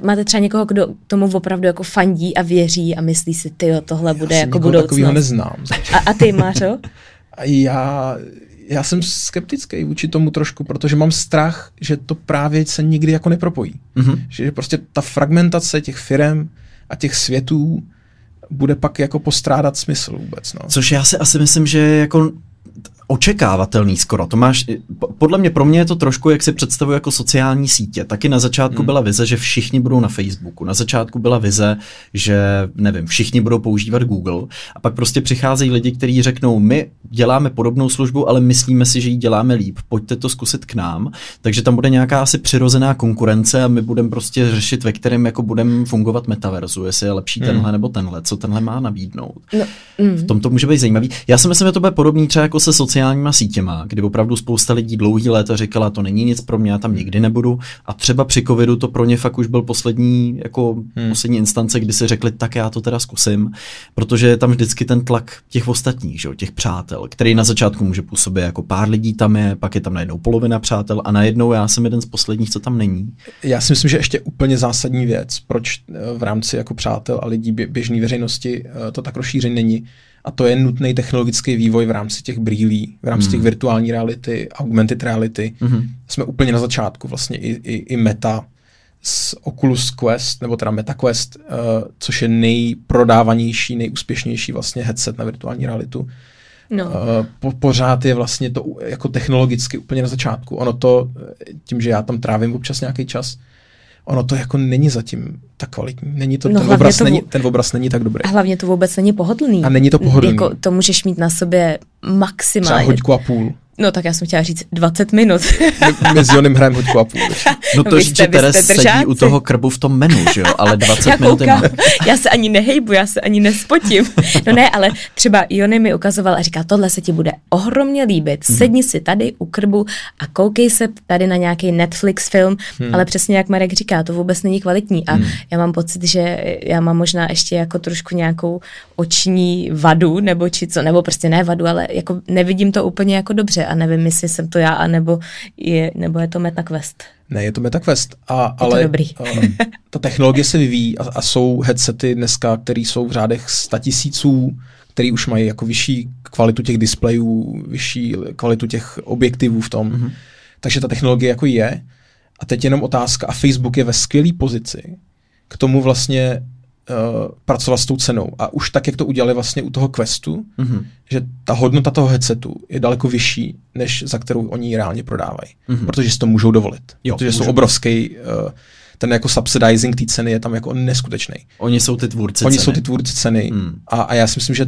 máte třeba někoho, kdo tomu opravdu jako fandí a věří a myslí si, tyjo, tohle bude jako budoucnost. Já takovýho neznám. A ty, Mářo? Já jsem skeptický vůči tomu trošku, protože mám strach, že to právě se nikdy jako nepropojí. Že prostě ta fragmentace těch firem a těch světů bude pak jako postrádat smysl vůbec. No. Což já si asi myslím, že jako... očekávatelný skoro. To máš, podle mě, pro mě je to trošku, jak si představuji jako sociální sítě. Taky na začátku byla vize, že všichni budou na Facebooku. Na začátku byla vize, že, nevím, všichni budou používat Google. A pak prostě přicházejí lidi, kteří řeknou, my děláme podobnou službu, ale myslíme si, že ji děláme líp. Pojďte to zkusit k nám. Takže tam bude nějaká asi přirozená konkurence a my budeme prostě řešit, ve kterém jako budeme fungovat metaverzu, jestli je lepší tenhle nebo tenhle, co tenhle má nabídnout. V tom to může být zajímavý. Já si myslím, že to bude podobný třeba jako se sociálníma sítěma, kdy opravdu spousta lidí dlouhý léta říkala, to není nic pro mě, já tam nikdy nebudu. A třeba při covidu to pro ně fakt už byl poslední, jako poslední instance, kdy si řekli, tak já to teda zkusím, protože je tam vždycky ten tlak těch ostatních, že, těch přátel, který na začátku může působit jako pár lidí tam je, pak je tam najednou polovina přátel a najednou já jsem jeden z posledních, co tam není. Já si myslím, že ještě úplně zásadní věc, proč v rámci jako přátel a lidí běžné veřejnosti to tak rozšířené není. A to je nutný technologický vývoj v rámci těch brýlí, v rámci těch virtuální reality, augmented reality. Jsme úplně na začátku vlastně i Meta s Oculus Quest, nebo teda Meta Quest, což je nejprodávanější, nejúspěšnější vlastně headset na virtuální realitu. No. Pořád je vlastně to jako technologicky úplně na začátku. Ono to, tím, že já tam trávím občas nějaký čas, ono to jako není zatím tak kvalitní. Není to, no, ten obraz není tak dobrý. A hlavně to vůbec není pohodlný. A není to pohodlný. Jako, to můžeš mít na sobě maximálně. Třeba hoďku a půl. No tak já jsem chtěla říct 20 minut. My s Jonem hrajeme hoďku a půl. No to říct, že Teres sedí u toho krbu v tom menu, že jo? Ale 20 minut je málo. Já se ani nehejbu, já se ani nespotím. No ne, ale třeba Jony mi ukazoval a říká, tohle se ti bude ohromně líbit. Sedni si tady u krbu a koukej se tady na nějaký Netflix film, ale přesně jak Marek říká, to vůbec není kvalitní. A já mám pocit, že já mám možná ještě jako trošku nějakou oční vadu, nebo či co, nebo prostě ne vadu, ale jako nevidím to úplně jako dobře. A nevím, jestli jsem to já, nebo je to Meta Quest. Ne, je to Meta Quest. Ale dobrý. Ta technologie se vyvíjí a jsou headsety dneska, které jsou v řádech 100 000, které už mají jako vyšší kvalitu těch displejů, vyšší kvalitu těch objektivů v tom. Mm-hmm. Takže ta technologie jako je. A teď jenom otázka. A Facebook je ve skvělé pozici k tomu vlastně pracovat s tou cenou. A už tak, jak to udělali vlastně u toho Questu, že ta hodnota toho headsetu je daleko vyšší, než za kterou oni ji reálně prodávají. Protože si to můžou dovolit. Jo, protože můžou. Jsou obrovský, ten jako subsidizing té ceny je tam jako neskutečný. Oni jsou ty tvůrci ceny. A já si myslím, že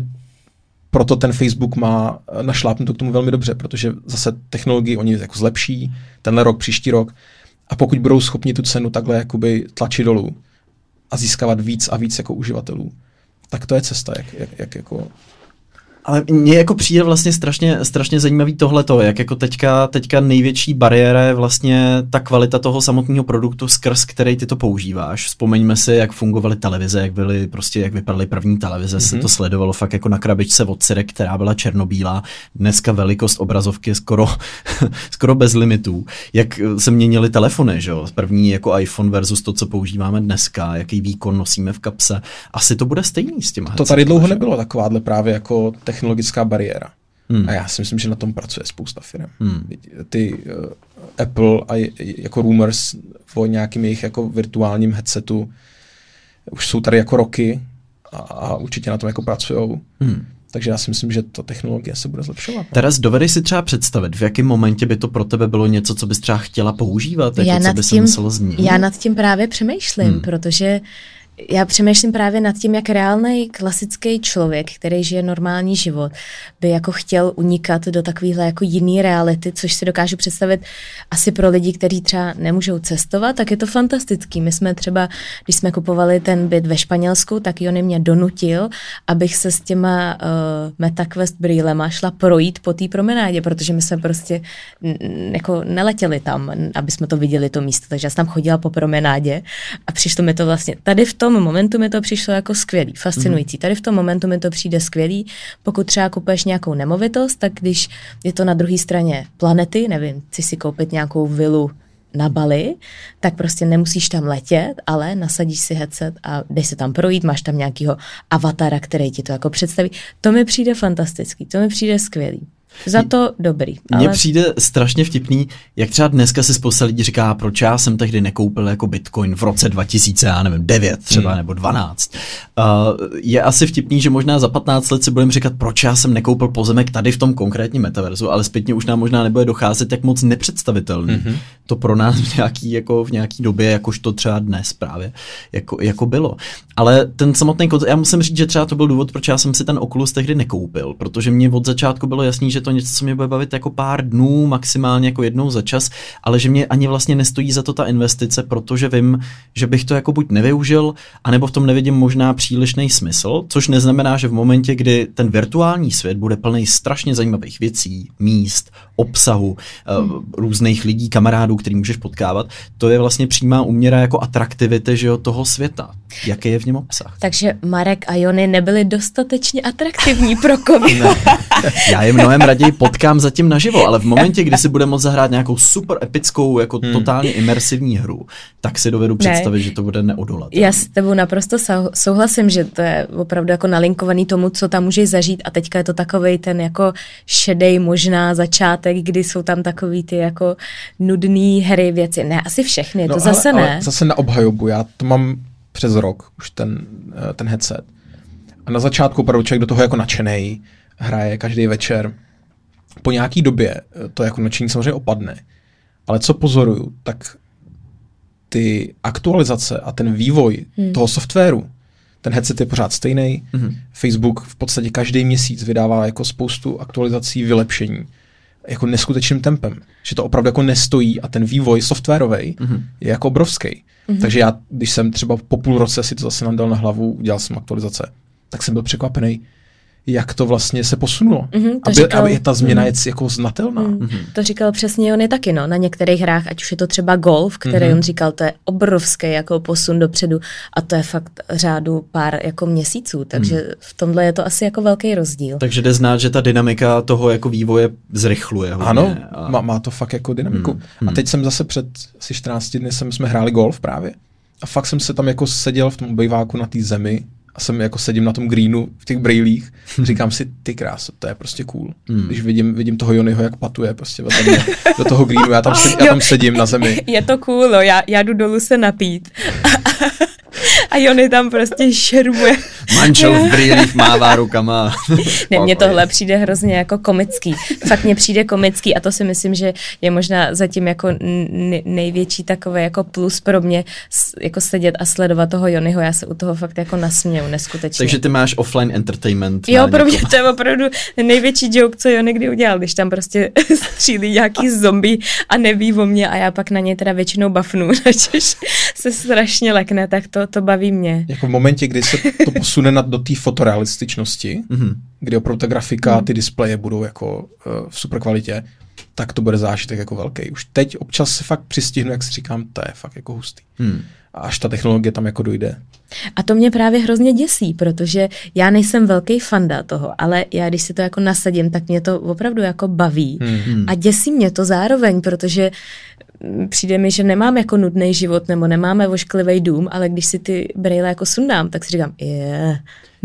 proto ten Facebook má našlápnuto k tomu velmi dobře, protože zase technologii oni jako zlepší tenhle rok, příští rok. A pokud budou schopni tu cenu takhle jakoby tlačit dolů, a získávat víc a víc jako uživatelů. Tak to je cesta, jak jako... Ale mně jako přijde vlastně strašně zajímavý tohleto, jak jako teďka největší bariéra je vlastně ta kvalita toho samotného produktu, skrz který ty to používáš. Vzpomeňme si, jak fungovaly televize, jak vypadaly první televize, se to sledovalo fakt jako na krabičce od syrek, která byla černobílá. Dneska velikost obrazovky je skoro bez limitů. Jak se měnily telefony, že jo? První jako iPhone versus to, co používáme dneska, jaký výkon nosíme v kapse. Asi to bude stejný s těma. To tady dlouho nebylo takováhle právě jako technologická bariéra. A já si myslím, že na tom pracuje spousta firm. Ty Apple a jako rumors o nějakým jejich jako virtuálním headsetu už jsou tady jako roky a určitě na tom jako pracujou. Takže já si myslím, že ta technologie se bude zlepšovat. Teraz dovedeš si třeba představit, v jakém momentě by to pro tebe bylo něco, co bys třeba chtěla používat, jako co by se muselo změnit? Já nad tím právě přemýšlím, protože já přemýšlím právě nad tím, jak reálný klasický člověk, který žije normální život, by jako chtěl unikat do takovýhle jako jiný reality, což si dokážu představit asi pro lidi, kteří třeba nemůžou cestovat, tak je to fantastický. My jsme třeba, když jsme kupovali ten byt ve Španělsku, tak Jony mě donutil, abych se s těma MetaQuest brýlema šla projít po té promenádě, protože my jsme prostě jako neletěli tam, aby jsme to viděli, to místo. Takže já jsem tam chodila po promenádě a přišlo mi to vlastně tady v tom momentu mi to přišlo jako skvělý, fascinující. Tady v tom momentu mi to přijde skvělý. Pokud třeba kupuješ nějakou nemovitost, tak když je to na druhé straně planety, nevím, chci si koupit nějakou vilu na Bali, tak prostě nemusíš tam letět, ale nasadíš si headset a jdeš se tam projít, máš tam nějakýho avatara, který ti to jako představí. To mi přijde fantastický, to mi přijde skvělý. Za to dobrý. Mně přijde strašně vtipný, jak třeba dneska si spousta lidí říká, proč já jsem tehdy nekoupil jako Bitcoin v roce 2009 třeba, nebo 12. Je asi vtipný, že možná za 15 let si budeme říkat, proč já jsem nekoupil pozemek tady v tom konkrétním metaverzu, ale zpětně už nám možná nebude docházet, jak moc nepředstavitelný. To pro nás v nějaký době, jakož to třeba dnes právě, jako bylo. Ale ten samotný koncept, já musím říct, že třeba to byl důvod, proč já jsem si ten Oculus tehdy nekoupil, protože mě od začátku bylo jasný, že to něco, co mě bude bavit jako pár dnů, maximálně jako jednou za čas, ale že mě ani vlastně nestojí za to ta investice, protože vím, že bych to jako buď nevyužil, anebo v tom nevidím možná přílišný smysl, což neznamená, že v momentě, kdy ten virtuální svět bude plný strašně zajímavých věcí, míst, obsahu, různých lidí, kamarádů, který můžeš potkávat, to je vlastně přímá úměra jako atraktivity, že jo, toho světa. Jaký je v něm obsah? Takže Marek a Jony nebyli dostatečně atraktivní pro COVID. Já je mnohem raději potkám zatím naživo, ale v momentě, kdy si bude moct zahrát nějakou super epickou, jako totálně imersivní hru, tak si dovedu představit, že to bude neodolat. Já s tebou naprosto souhlasím, že to je opravdu jako nalinkovaný tomu, co tam můžeš zažít, a teďka je to takovej ten jako šedej možná začátek, kdy jsou tam takový ty jako nudný hry, věci. Ne, asi všechny, no, to ale, zase ne. Ale zase na obhajobu, já to mám přes rok už ten headset. A na začátku opravdu člověk do toho jako nadšenej, hraje každý večer. Po nějaký době to jako nadšení samozřejmě opadne. Ale co pozoruju, tak ty aktualizace a ten vývoj toho softwaru, ten headset je pořád stejný. Facebook v podstatě každý měsíc vydává jako spoustu aktualizací, vylepšení jako neskutečným tempem. Že to opravdu jako nestojí a ten vývoj softwarovej je jako obrovský. Takže já, když jsem třeba po půl roce si to zase nadal na hlavu, udělal jsem aktualizace, tak jsem byl překvapený, jak to vlastně se posunulo. Aby ta změna je jako znatelná. To říkal přesně on je taky, no, na některých hrách, ať už je to třeba golf, který on říkal, to je obrovský jako posun dopředu a to je fakt řádu pár jako měsíců, takže v tomhle je to asi jako velký rozdíl. Takže jde znát, že ta dynamika toho jako vývoje zrychluje. Ano, a... má to fakt jako dynamiku. A teď jsem zase před asi 14 dny jsme hráli golf právě a fakt jsem se tam jako seděl v tom obejváku na té zemi, a jsem jako sedím na tom greenu v těch brýlích, říkám si, ty kráso, to je prostě cool. Když vidím toho Jonyho, jak patuje prostě do toho greenu, já tam sedím na zemi. Je to cool, no, já jdu dolů se napít. A Jony tam prostě šeruje. Manžel v brýlích mává rukama. Ne, mně tohle přijde hrozně jako komický. Fakt mně přijde komický a to si myslím, že je možná zatím jako největší takové jako plus pro mě jako sedět a sledovat toho Jonyho. Já se u toho fakt jako nasměju neskutečně. Takže ty máš offline entertainment. Jo, pro mě to je opravdu největší joke, co Jony kdy udělal, když tam prostě střílí nějaký zombie a neví o mě a já pak na něj teda většinou bafnu, načež se strašně lekne, tak to baví mě. Jako v momentě, kdy se to posune do té fotorealističnosti, kdy opravdu ta grafika a ty displeje budou jako v super kvalitě, tak to bude zážitek jako velký. Už teď občas se fakt přistihnu, jak si říkám, to je fakt jako hustý. A až ta technologie tam jako dojde. A to mě právě hrozně děsí, protože já nejsem velký fanda toho, ale já když si to jako nasadím, tak mě to opravdu jako baví. A děsí mě to zároveň, protože přijde mi, že nemám jako nudný život nebo nemáme ošklivý dům, ale když si ty brejle jako sundám, tak si říkám,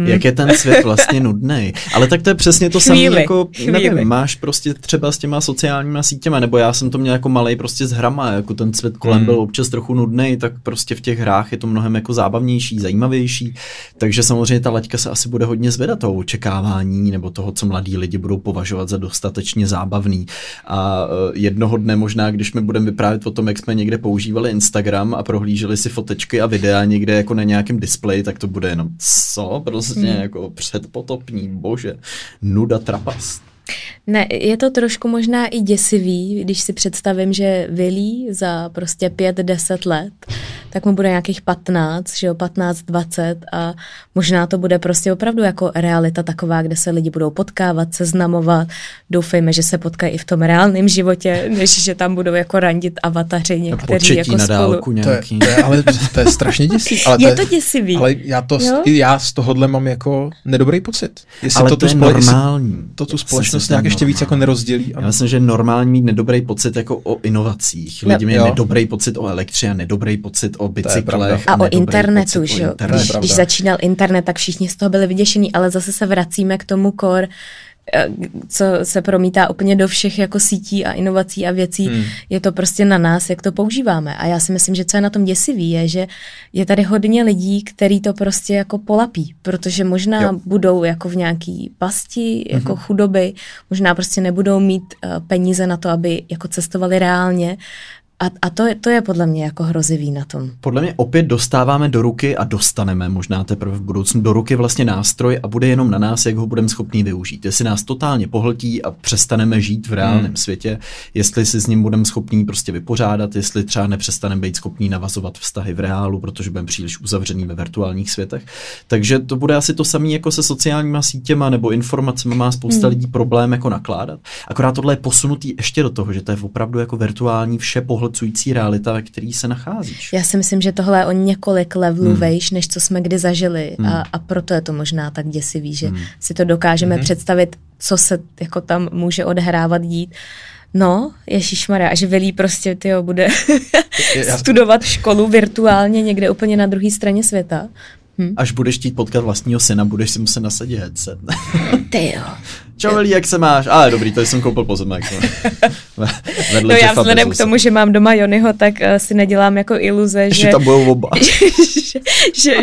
jak je ten svět vlastně nudnej. Ale tak to je přesně to samé, jako nevím, máš prostě třeba s těma sociálníma sítěma, nebo já jsem to měl jako malej prostě s hrama, jako ten svět kolem byl občas trochu nudnej, tak prostě v těch hrách je to mnohem jako zábavnější, zajímavější, takže samozřejmě ta laťka se asi bude hodně zvedat toho očekávání nebo toho, co mladí lidi budou považovat za dostatečně zábavný. A jednoho dne možná, když mi budeme vyprávět o tom, jak jsme někde používali Instagram a prohlíželi si fotečky a videa někde jako na nějakém displeji, tak to bude jenom jako předpotopní, bože, nuda, trapas. Ne, je to trošku možná i děsivý, když si představím, že Willy za prostě 5-10 let, tak mu bude nějakých 15, že jo, 15-20 a možná to bude prostě opravdu jako realita taková, kde se lidi budou potkávat, seznamovat, doufejme, že se potkají i v tom reálném životě, než že tam budou jako randit avataři někteří jako na dálku nějaký. To je strašně děsivý. Ale je to děsivý. Ale já z tohohle mám jako nedobrý pocit. Ale to je normální. To tu společnost nějak ještě víc jako nerozdělí. Já myslím, že je normální mít nedobrý pocit jako o inovacích. Lidi mají nedobrý pocit o elektřině, nedobrý pocit o bicyklech. A o internetu, že jo. Když začínal internet, tak všichni z toho byli vyděšení, ale zase se vracíme k tomu core, co se promítá úplně do všech jako sítí a inovací a věcí. Je to prostě na nás, jak to používáme. A já si myslím, že co je na tom děsivý, je, že je tady hodně lidí, který to prostě jako polapí, protože možná budou jako v nějaký pasti, jako chudoby, možná prostě nebudou mít peníze na to, aby jako cestovali reálně. A to je podle mě jako hrozivý na tom. Podle mě opět dostáváme do ruky a dostaneme možná teprve v budoucnu do ruky vlastně nástroj a bude jenom na nás, jak ho budeme schopni využít. Jestli nás totálně pohltí a přestaneme žít v reálném světě, jestli si s ním budeme schopni prostě vypořádat, jestli třeba nepřestaneme být schopni navazovat vztahy v reálu, protože budeme příliš uzavřený ve virtuálních světech. Takže to bude asi to samé jako se sociálníma sítěma nebo informacemi, má spousta lidí problém jako nakládat. Akorát tohle je posunutý ještě do toho, že to je opravdu jako virtuální vše pohlcující realita, ve který se nacházíš. Já si myslím, že tohle je o několik levelů vejš, než co jsme kdy zažili a proto je to možná tak děsivý, že si to dokážeme představit co se jako tam může odehrávat, dít. No, ježišmarja, a že Velí prostě, tyjo, bude studovat školu virtuálně někde úplně na druhé straně světa. Hm? Až budeš chtít potkat vlastního syna, budeš si muset nasadit headset. Tyjo. Čau, Velí, jak se máš? Ale dobrý, tady jsem koupil pozemek. No já vzhledem k tomu, že mám doma Jonyho, tak si nedělám jako iluze, že tam budou oba.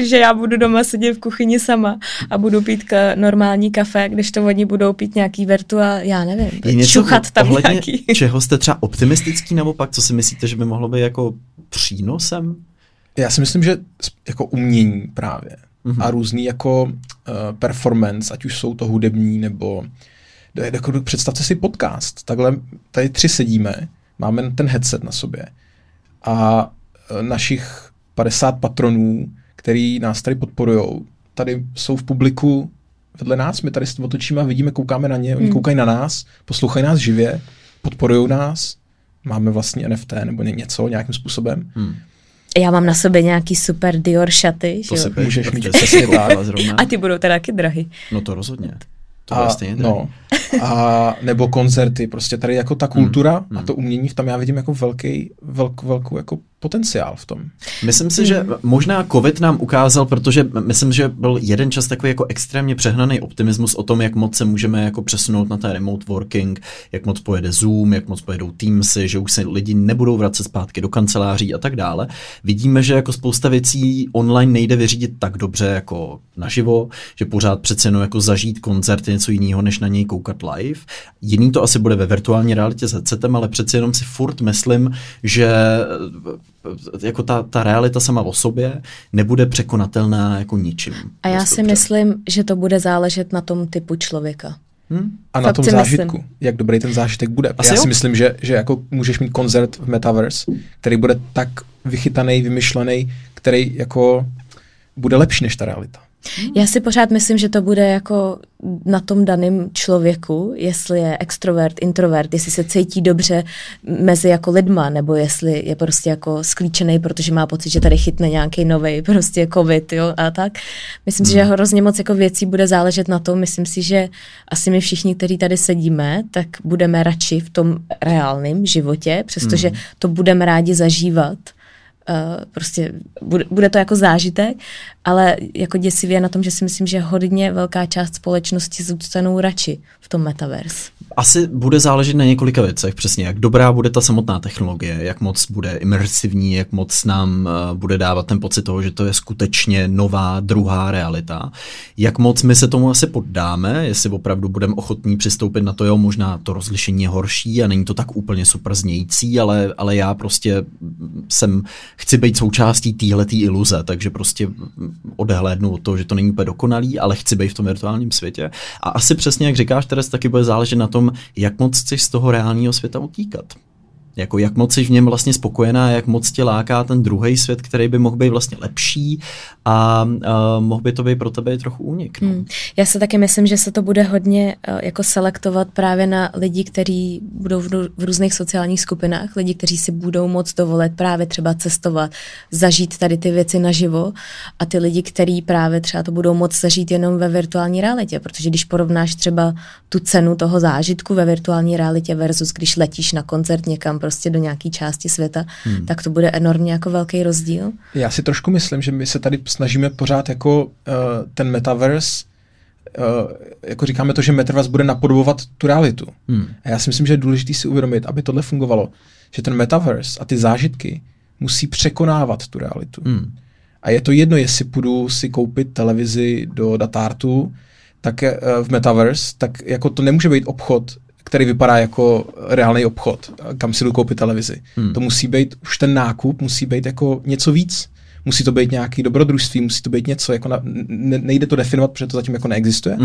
že já budu doma sedět v kuchyni sama a budu pít normální kafe, když to oni budou pít nějaký virtuál, já nevím, šuchat tam nějaký. Čeho jste třeba optimistický, nebo pak co si myslíte, že by mohlo být jako přínosem? Já si myslím, že jako umění právě a různý jako performance, ať už jsou to hudební, nebo představte si podcast. Takhle tady tři sedíme, máme ten headset na sobě a našich 50 patronů, který nás tady podporujou, tady jsou v publiku vedle nás, my tady se otočíme a vidíme, koukáme na ně, oni koukají na nás, poslouchají nás živě, podporujou nás, máme vlastně NFT nebo něco nějakým způsobem. Já mám na sobě nějaký super Dior šaty. To si můžeš mít přesně tak. A ty budou teda taky drahý. No to rozhodně. To bude stejně drahý. No. A nebo koncerty. Prostě tady jako ta kultura a to umění, v tom já vidím jako velkou jako potenciál v tom. Myslím si, že možná covid nám ukázal, protože myslím, že byl jeden čas takový jako extrémně přehnaný optimismus o tom, jak moc se můžeme jako přesunout na ten remote working, jak moc pojede Zoom, jak moc pojedou Teamsy, že už se lidi nebudou vracet zpátky do kanceláří a tak dále. Vidíme, že jako spousta věcí online nejde vyřídit tak dobře jako naživo, že pořád přece jenom jako zažít koncert je něco jiného, než na něj koukat live. Jiný to asi bude ve virtuální realitě s headsetem, ale přece jenom si furt myslím, že jako ta realita sama o sobě nebude překonatelná jako ničím. A já si myslím, že to bude záležet na tom typu člověka. A na tom zážitku. Myslím. Jak dobrý ten zážitek bude. Asi já si myslím, že jako můžeš mít koncert v Metaverse, který bude tak vychytaný, vymyšlený, který jako bude lepší než ta realita. Já si pořád myslím, že to bude jako na tom daném člověku, jestli je extrovert, introvert, jestli se cítí dobře mezi jako lidma, nebo jestli je prostě jako sklíčený, protože má pocit, že tady chytne nějaký novej prostě covid, jo, a tak. Myslím si, že hrozně moc jako věcí bude záležet na tom. Myslím si, že asi my všichni, kteří tady sedíme, tak budeme radši v tom reálném životě, přestože to budeme rádi zažívat. Prostě bude to jako zážitek, ale jako děsivě na tom, že si myslím, že hodně velká část společnosti zůstanou radši v tom metaverse. Asi bude záležet na několika věcech, přesně, jak dobrá bude ta samotná technologie, jak moc bude imersivní, jak moc nám bude dávat ten pocit toho, že to je skutečně nová, druhá realita. Jak moc my se tomu asi poddáme, jestli opravdu budeme ochotní přistoupit na to, jo, možná to rozlišení je horší a není to tak úplně super znějící, ale já prostě chci být součástí téhleté iluze, takže prostě odehlédnu od toho, že to není úplně dokonalý, ale chci být v tom virtuálním světě. A asi přesně, jak říkáš, Teres, taky bude záležet na tom, jak moc chceš z toho reálního světa utíkat. Jako jak moc jsi v něm vlastně spokojená, jak moc tě láká ten druhý svět, který by mohl být vlastně lepší a mohl by to být pro tebe trochu únik. Já se taky myslím, že se to bude hodně jako selektovat právě na lidi, kteří budou v různých sociálních skupinách, lidi, kteří si budou moc dovolit právě třeba cestovat, zažít tady ty věci naživo, a ty lidi, kteří právě třeba to budou moc zažít jenom ve virtuální realitě, protože když porovnáš třeba tu cenu toho zážitku ve virtuální realitě versus když letíš na koncert někam prostě do nějaké části světa, tak to bude enormně jako velký rozdíl. Já si trošku myslím, že my se tady snažíme pořád jako ten metaverse, jako říkáme to, že metaverse bude napodobovat tu realitu. A já si myslím, že je důležité si uvědomit, aby tohle fungovalo, že ten metaverse a ty zážitky musí překonávat tu realitu. A je to jedno, jestli půjdu si koupit televizi do Datartu, tak v metaverse, tak jako to nemůže být obchod, který vypadá jako reálný obchod, kam si jdu koupit televizi. To musí být, už ten nákup musí být jako něco víc. Musí to být nějaký dobrodružství, musí to být něco, jako nejde to definovat, protože to zatím jako neexistuje,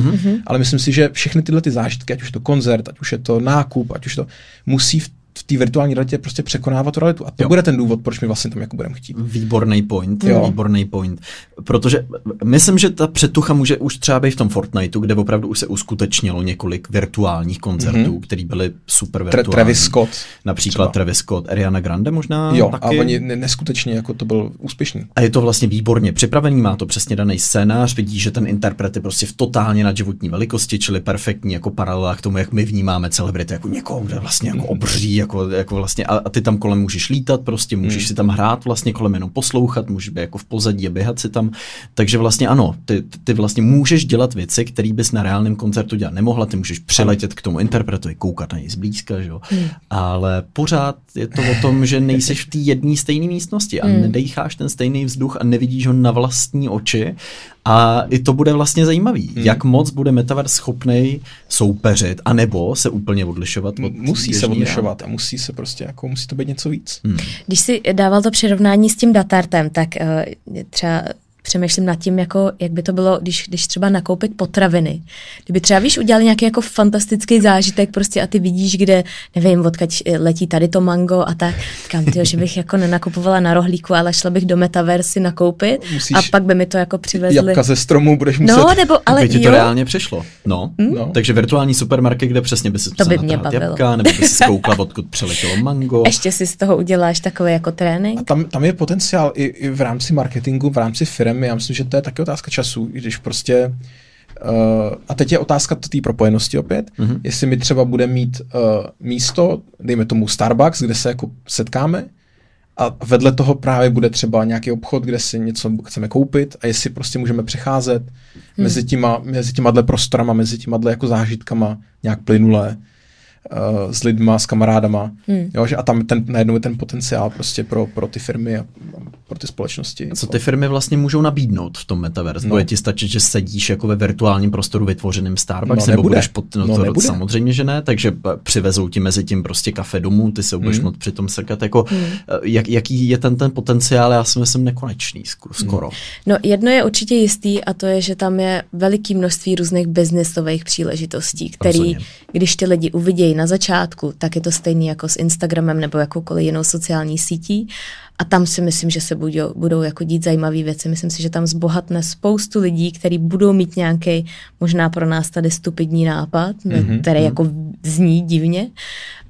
ale myslím si, že všechny tyhle ty zážitky, ať už to koncert, ať už je to nákup, ať už to, musí v v té virtuální realitě prostě překonávat realitu. A to bude ten důvod, proč my vlastně tam jako budeme chtít. Výborný point. Protože myslím, že ta přetucha může už třeba být v tom Fortniteu, kde opravdu už se uskutečnilo několik virtuálních koncertů, které byly super virtuální. Travis Scott. Například třeba. Travis Scott, Ariana Grande možná taky. A oni neskutečně jako to byl úspěšný. A je to vlastně výborně připravený, má to přesně daný scénář, vidí, že ten interpret je prostě v totálně nadživotní velikosti, čili perfektní jako paralela k tomu, jak my vnímáme celebrity jako někoho, kde vlastně jako obří, jako vlastně a ty tam kolem můžeš lítat, prostě můžeš si tam hrát vlastně kolem, jenom poslouchat, můžeš být jako v pozadí a běhat si tam. Takže vlastně ano, ty vlastně můžeš dělat věci, které bys na reálném koncertu dělat nemohla, ty můžeš přiletět k tomu interpretovi, koukat na něj zblízka, že jo. Ale pořád je to o tom, že nejseš v té jedné stejné místnosti a nedýcháš ten stejný vzduch a nevidíš ho na vlastní oči. A i to bude vlastně zajímavý, jak moc bude Metaverse schopnej soupeřit, anebo se úplně odlišovat. Musí se odlišovat a musí se prostě jako, musí to být něco víc. Když si dával to přirovnání s tím datartem, tak třeba přemýšlím nad tím, jako, jak by to bylo, když třeba nakoupit potraviny. Kdyby třeba, víš, udělali nějaký jako fantastický zážitek prostě a ty vidíš, kde, nevím, odkud letí tady to mango a tak. Říkám, tyjo, že bych jako nenakupovala na rohlíku, ale šla bych do Metaverse nakoupit. Musíš, a pak by mi to jako přivezli. Jabka ze stromu budeš muset. No, nebo, ale by ti to reálně přišlo. No. Takže virtuální supermarket, kde přesně by si natáhla jabka, nebo by si koukla, odkud přeletělo mango. Ještě si z toho uděláš takový jako trénink. A tam je potenciál i v rámci marketingu, v rámci firm. Já myslím, že to je taky otázka času, když prostě, a teď je otázka té propojenosti opět, jestli my třeba budeme mít místo, dejme tomu Starbucks, kde se jako setkáme a vedle toho právě bude třeba nějaký obchod, kde si něco chceme koupit a jestli prostě můžeme přecházet mezi těma dle prostorama, mezi těma dle jako zážitkama nějak plynule, s lidma, s kamarádama. Jo, že a tam najednou je ten potenciál prostě pro ty firmy a pro ty společnosti. Co ty firmy vlastně můžou nabídnout v tom Metaverse? Bude ti stačit, že sedíš jako ve virtuálním prostoru vytvořeným Starbucks, nebo budeš samozřejmě, že ne, takže přivezou ti mezi tím prostě kafe domů, ty se budeš moct přitom srkat. Jako, jaký je ten potenciál? Já si myslím nekonečný skoro. No jedno je určitě jistý a to je, že tam je veliké množství různých biznesových příležitostí, které, když ty lidi uvidějí na začátku, tak je to stejný jako s Instagramem nebo jakoukoliv jinou sociální sítí a tam si myslím, že se budou jako dít zajímavé věci. Myslím si, že tam zbohatne spoustu lidí, kteří budou mít nějaký možná pro nás tady stupidní nápad, který jako zní divně,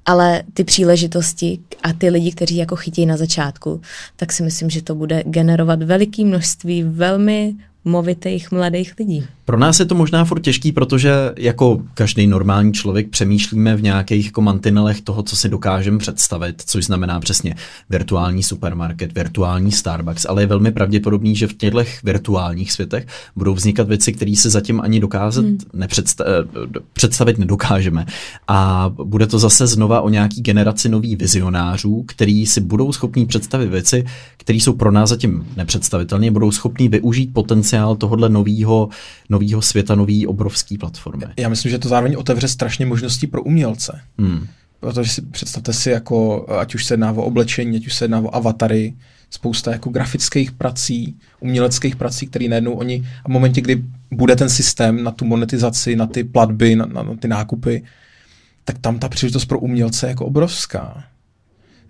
ale ty příležitosti a ty lidi, kteří jako chytí na začátku, tak si myslím, že to bude generovat veliké množství velmi movitých mladých lidí. Pro nás je to možná furt těžký, protože jako každý normální člověk přemýšlíme v nějakých jako mantinelech toho, co si dokážeme představit, což znamená přesně virtuální supermarket, virtuální Starbucks, ale je velmi pravděpodobný, že v těchto virtuálních světech budou vznikat věci, které se zatím ani dokázat představit nedokážeme. A bude to zase znova o nějaký generaci nových vizionářů, kteří si budou schopní představit věci, které jsou pro nás zatím nepředstavitelné, budou schopní využít potenciál tohohle novýho světa, nový obrovský platformy. Já myslím, že to zároveň otevře strašně možností pro umělce. Protože si představte si, jako, ať už se jedná o oblečení, ať už se jedná o avatary, spousta jako grafických prací, uměleckých prací, které najednou oni, a v momentě, kdy bude ten systém na tu monetizaci, na ty platby, na ty nákupy, tak tam ta příležitost pro umělce je jako obrovská.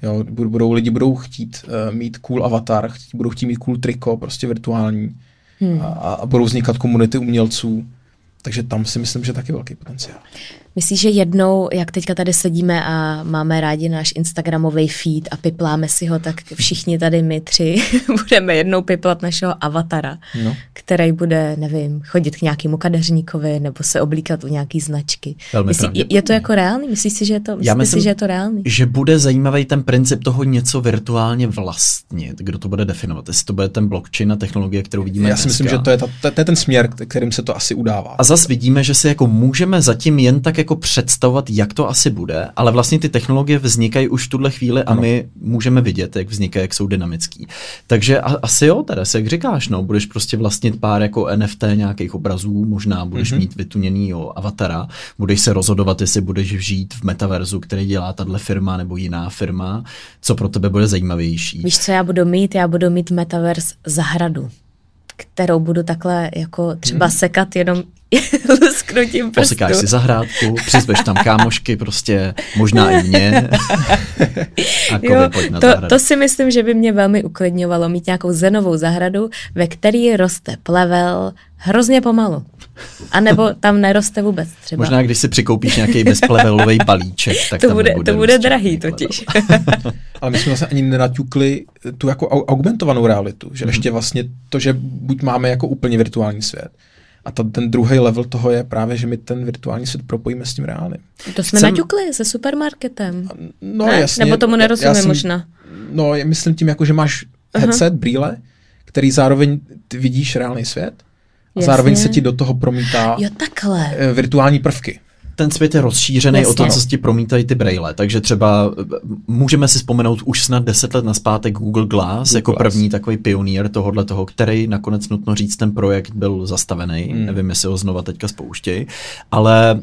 Jo, lidi budou chtít mít cool avatar, budou chtít mít cool triko, prostě virtuální. A budou vznikat komunity umělců, takže tam si myslím, že taky velký potenciál. Myslíš, že jednou, jak teďka tady sedíme a máme rádi náš Instagramový feed a pipláme si ho, tak všichni tady my tři budeme jednou piplat našeho avatara, který bude, nevím, chodit k nějakému kadeřníkovi nebo se oblíkat u nějaký značky. Je to jako reálný? Myslíš si, že je to, že je to reálný? Že bude zajímavý ten princip toho něco virtuálně vlastnit. Kdo to bude definovat? Jestli to bude ten blockchain a technologie, kterou vidíme dneska. Já si myslím, že to je ten směr, kterým se to asi udává. A zas vidíme, že si jako můžeme zatím jen tak jako představovat, jak to asi bude, ale vlastně ty technologie vznikají už v tuhle chvíli a my můžeme vidět, jak vznikají, jak jsou dynamický. Takže asi jo, teda jak říkáš, budeš prostě vlastnit pár jako NFT nějakých obrazů, možná budeš mít vytuněnýho avatara, budeš se rozhodovat, jestli budeš žít v metaverzu, který dělá tahle firma nebo jiná firma, co pro tebe bude zajímavější. Víš, co já budu mít metaverz zahradu, kterou budu takhle jako třeba sekat jenom lusknutím prstu. Posekáš si zahrádku, přizveš tam kámošky, prostě možná i mě. A jo, to si myslím, že by mě velmi uklidňovalo mít nějakou zenovou zahradu, ve který roste plevel hrozně pomalu. A nebo tam neroste vůbec třeba. Možná, když si přikoupíš nějaký bezplevelový balíček, tak to tam bude drahý totiž. Ale my jsme vlastně ani nenaťukli tu jako augmentovanou realitu, že ještě vlastně to, že buď máme jako úplně virtuální svět, a ten druhý level toho je právě, že my ten virtuální svět propojíme s tím reálným. To jsme naťukli se supermarketem. No ne? Jasně. Nebo tomu nerozumím možná. No, myslím tím, jako, že máš headset, brýle, který zároveň vidíš reálný svět, a zároveň se ti do toho promítá virtuální prvky. Ten svět je rozšířený o to, co se ti promítají ty brejle. Takže třeba můžeme si vzpomenout už snad 10 let naspátek Google Glass jako první takový pionýr tohohle toho, který nakonec nutno říct, ten projekt byl zastavený. Nevím, jestli ho znova teďka spouštějí, ale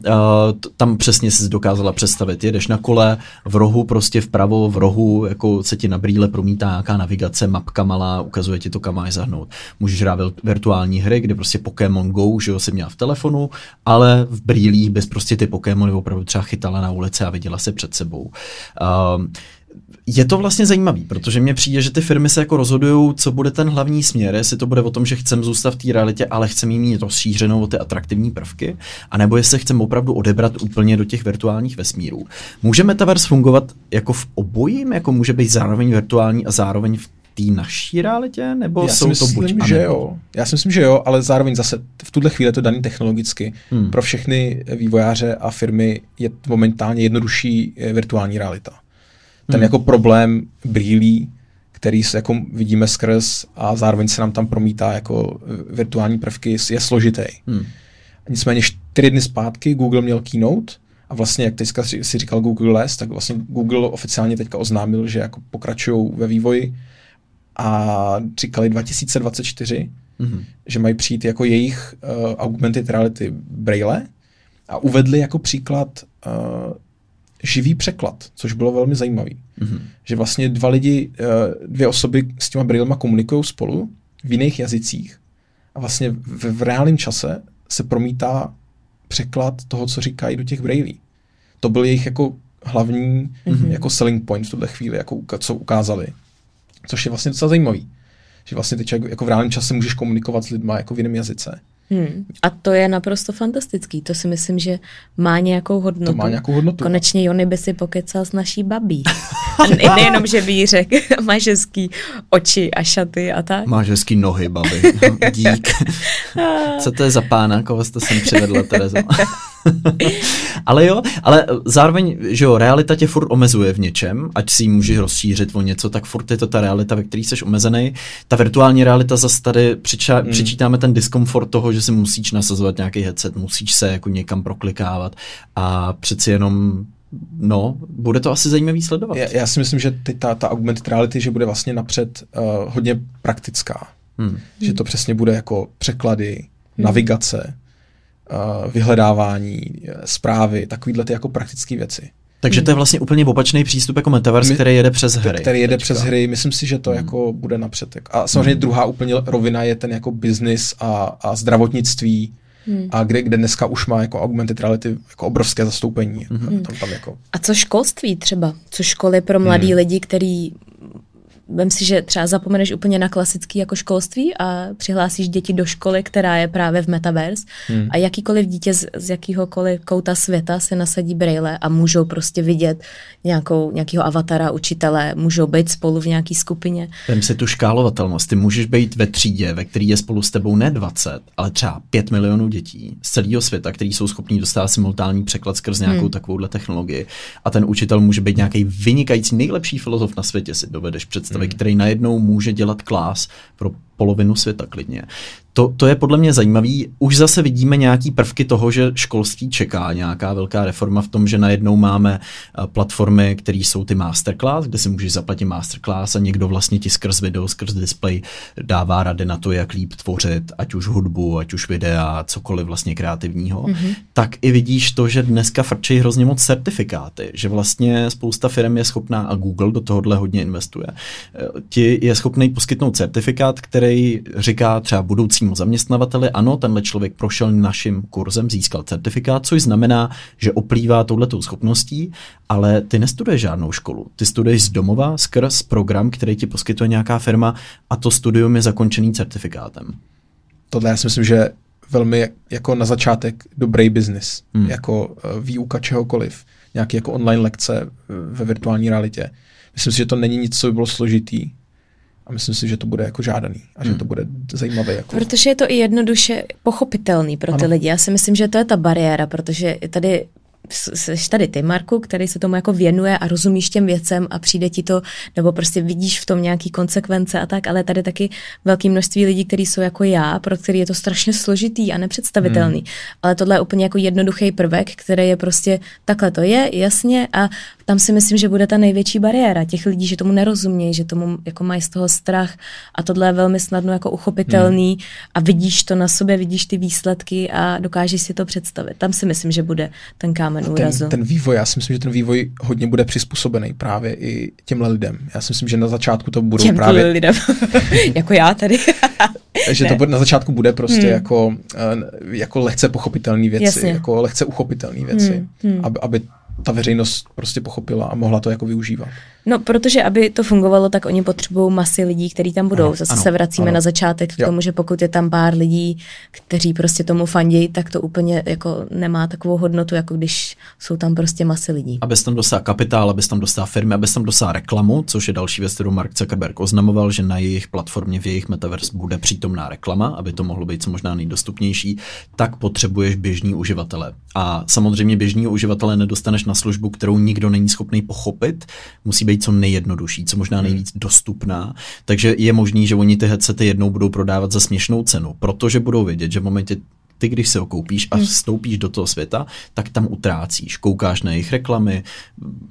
tam přesně si dokázala představit. Jedeš na kole, v rohu prostě vpravo, v rohu jako se ti na brýle promítá nějaká navigace, mapka malá, ukazuje ti to, kam máš zahnout. Můžeš hrát virtuální hry, kde prostě Pokémon Go, že jo, si měla v telefonu, ale v brýlích bez prostě ty Pokémony opravdu třeba chytala na ulici a viděla se před sebou. Je to vlastně zajímavý, protože mně přijde, že ty firmy se jako rozhodují, co bude ten hlavní směr, jestli to bude o tom, že chcem zůstat v té realitě, ale chcem jí mít rozšířenou o ty atraktivní prvky, anebo jestli chcem opravdu odebrat úplně do těch virtuálních vesmírů. Může Metaverse fungovat jako v obojím, jako může být zároveň virtuální a zároveň v té naší realitě, nebo Já si myslím, že jo, ale zároveň zase v tuhle chvíli to daný technologicky. Pro všechny vývojáře a firmy je momentálně jednodušší virtuální realita. Ten jako problém brýlí, který se jako vidíme skrz a zároveň se nám tam promítá jako virtuální prvky, je složitý. Nicméně 4 dny zpátky Google měl keynote a vlastně, jak teďka si říkal Google Glass, tak vlastně Google oficiálně teďka oznámil, že jako pokračují ve vývoji a říkali 2024, že mají přijít jako jejich augmented reality brejle a uvedli jako příklad živý překlad, což bylo velmi zajímavý. Že vlastně dvě osoby s těma brýlema komunikují spolu v jiných jazycích a vlastně v reálném čase se promítá překlad toho, co říkají do těch brejlí. To byl jejich jako hlavní jako selling point v tuhle chvíli, jako co ukázali. Což je vlastně docela zajímavý. Že vlastně teď jako v reálném čase můžeš komunikovat s lidma jako v jiném jazyce. A to je naprosto fantastický. To si myslím, že má nějakou hodnotu. To má nějakou hodnotu. Konečně Jony by si pokecal s naší babí. Nejenom, že by jí řekl, máš hezký oči a šaty a tak. Máš hezký nohy, babi. Dík. Co to je za pána, koho jste sem přivedla, Terezo? Ale jo, ale zároveň, že jo, realita tě furt omezuje v něčem, ať si ji můžeš rozšířit o něco, tak furt je to ta realita, ve které jsi omezený. Ta virtuální realita zase tady přičítáme ten diskomfort toho, že si musíš nasazovat nějaký headset, musíš se jako někam proklikávat a přeci jenom, bude to asi zajímavý sledovat. Já si myslím, že teď ta augmented reality, že bude vlastně napřed hodně praktická. Že to přesně bude jako překlady, navigace, vyhledávání, zprávy, takovýhle ty jako praktické věci. Takže to je vlastně úplně opačný přístup jako Metaverse, který jede přes hry. Myslím si, že to jako bude napřed. A samozřejmě druhá úplně rovina je ten jako business a zdravotnictví, a kde dneska už má jako augmented reality jako obrovské zastoupení. Tam jako. A co školství třeba? Co školy pro mladý lidi, který vem si, že třeba zapomeneš úplně na klasický jako školství a přihlásíš děti do školy, která je právě v Metaverse a jakýkoliv dítě z jakýhokoliv kouta světa se nasadí brejle a můžou prostě vidět nějakýho avatara, učitele, můžou být spolu v nějaký skupině. Vem si tu škálovatelnost, ty můžeš být ve třídě, ve který je spolu s tebou ne 20, ale třeba 5 milionů dětí z celého světa, který jsou schopní dostat simultánní překlad skrz nějakou takovouhle technologii. A ten učitel může být nějaký vynikající, nejlepší filozof na světě, si dovedeš představit, který najednou může dělat class pro polovinu světa klidně. To je podle mě zajímavý. Už zase vidíme nějaký prvky toho, že školství čeká nějaká velká reforma v tom, že najednou máme platformy, které jsou ty Masterclass, kde si můžeš zaplatit Masterclass a někdo vlastně ti skrz video, skrz display dává rady na to, jak líp tvořit, ať už hudbu, ať už videa, cokoliv vlastně kreativního. Tak i vidíš to, že dneska frčí hrozně moc certifikáty, že vlastně spousta firm je schopná, a Google do tohohle hodně investuje, ti je schopný poskytnout certifikát, který který říká třeba budoucímu zaměstnavateli, ano, tenhle člověk prošel naším kurzem, získal certifikát, což znamená, že oplývá touhletou schopností, ale ty nestuduješ žádnou školu. Ty studuješ z domova skrz program, který ti poskytuje nějaká firma a to studium je zakončený certifikátem. Tohle já si myslím, že velmi jako na začátek dobrý biznis, jako výuka čehokoliv, nějaké jako online lekce ve virtuální realitě. Myslím si, že to není nic, co by bylo složitý. A myslím si, že to bude jako žádaný a že to bude zajímavé. Jako... Protože je to i jednoduše pochopitelný pro ty lidi. Já si myslím, že to je ta bariéra, protože tady seš tady ty, Marku, který se tomu jako věnuje a rozumíš těm věcem a přijde ti to, nebo prostě vidíš v tom nějaký konsekvence a tak, ale tady taky velké množství lidí, kteří jsou jako já, pro který je to strašně složitý a nepředstavitelný. Ale tohle je úplně jako jednoduchý prvek, který je prostě, takhle to je, jasně, a tam si myslím, že bude ta největší bariéra těch lidí, že tomu nerozumějí, že tomu jako mají z toho strach a tohle je velmi snadno jako uchopitelný a vidíš to na sobě, vidíš ty výsledky a dokážeš si to představit. Tam si myslím, že bude ten kámen úrazu. Ten vývoj, já si myslím, že ten vývoj hodně bude přizpůsobený právě i těmhle lidem. Já si myslím, že na začátku to budou právě... Těmhle lidem, jako já tady. Že to na začátku bude prostě jako lehce pochopitelné věci, jasně, jako lehce uchopitelné věci, aby ta veřejnost prostě pochopila a mohla to jako využívat. No, protože aby to fungovalo, tak oni potřebují masy lidí, kteří tam budou. Zase se vracíme na začátek k tomu, že pokud je tam pár lidí, kteří prostě tomu fandějí, tak to úplně jako nemá takovou hodnotu, jako když jsou tam prostě masy lidí. Abys tam dostal kapitál, abys tam dostal firmy, abys tam dostal reklamu, což je další věc, kterou Mark Zuckerberg oznamoval, že na jejich platformě v jejich metaverse bude přítomná reklama, aby to mohlo být co možná nejdostupnější, tak potřebuješ běžní uživatele. A samozřejmě běžního uživatele nedostaneš na službu, kterou nikdo není schopný pochopit, musí být co nejjednodušší, co možná nejvíc dostupná. Takže je možný, že oni ty headsety jednou budou prodávat za směšnou cenu, protože budou vědět, že v momentě ty, když se ho koupíš a vstoupíš do toho světa, tak tam utrácíš. Koukáš na jejich reklamy,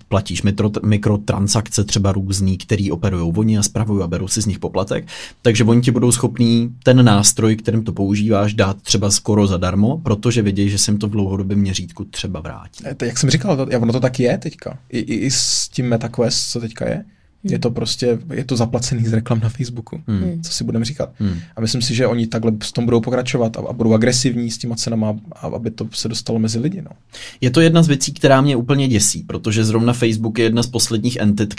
platíš mikrotransakce třeba různý, který operují oni a spravují a berou si z nich poplatek. Takže oni ti budou schopní ten nástroj, kterým to používáš, dát třeba skoro zadarmo, protože vědějí, že se jim to v dlouhodobém měřítku třeba vrátí. Jak jsem říkal, ono to tak je teďka. I s tím Meta Quest, co teďka je. Je to prostě, je to zaplacený z reklam na Facebooku, co si budeme říkat. A myslím si, že oni takhle s tom budou pokračovat a budou agresivní s těma cenama, aby to se dostalo mezi lidi. No. Je to jedna z věcí, která mě úplně děsí, protože zrovna Facebook je jedna z posledních entit,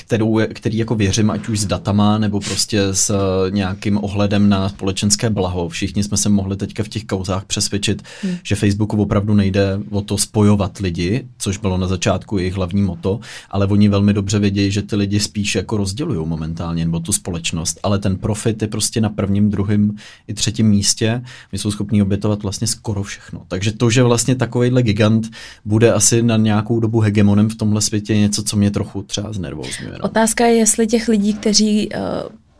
který jako věřím, ať už s datama, nebo prostě s nějakým ohledem na společenské blaho. Všichni jsme se mohli teďka v těch kauzách přesvědčit, že Facebooku opravdu nejde o to spojovat lidi, což bylo na začátku jejich hlavní motto, ale oni velmi dobře vědí, že ty lidi spíš jako rozdělují momentálně, nebo tu společnost, ale ten profit je prostě na prvním, druhém i třetím místě. My jsou schopní obětovat vlastně skoro všechno. Takže to, že vlastně takovejhle gigant bude asi na nějakou dobu hegemonem v tomhle světě, je něco, co mě trochu třeba znervózňuje. No. Otázka je, jestli těch lidí, kteří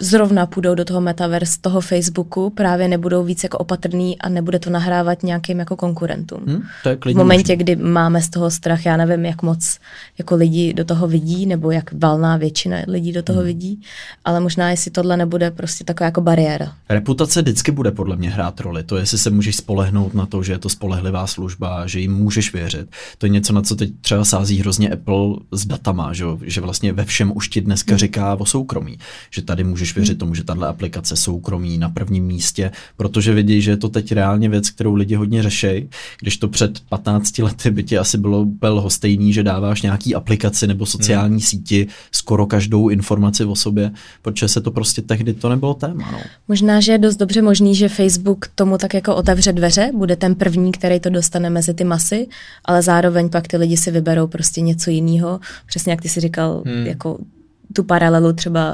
zrovna půjdou do toho metaverse, toho Facebooku, právě nebudou víc jako opatrný a nebude to nahrávat nějakým jako konkurentům. V momentě, kdy máme z toho strach, já nevím, jak moc jako lidi do toho vidí, nebo jak valná většina lidí do toho vidí, ale možná, jestli tohle nebude prostě taková jako bariéra. Reputace vždycky bude podle mě hrát roli. To, jestli se můžeš spolehnout na to, že je to spolehlivá služba, že jim můžeš věřit. To je něco, na co teď třeba sází hrozně Apple s datama, že vlastně ve všem už ti dneska říká o soukromí, že tady můžeš věřit tomu, že tahle aplikace soukromí na prvním místě, protože vidí, že je to teď reálně věc, kterou lidi hodně řeší. Když to před 15 lety by ti asi bylo lhostejný, že dáváš nějaký aplikaci nebo sociální síti skoro každou informaci o sobě, protože se to prostě tehdy to nebylo téma. No. Možná, že je dost dobře možný, že Facebook tomu tak jako otevře dveře, bude ten první, který to dostane mezi ty masy, ale zároveň pak ty lidi si vyberou prostě něco jiného. Přesně jak ty si říkal, jako tu paralelu třeba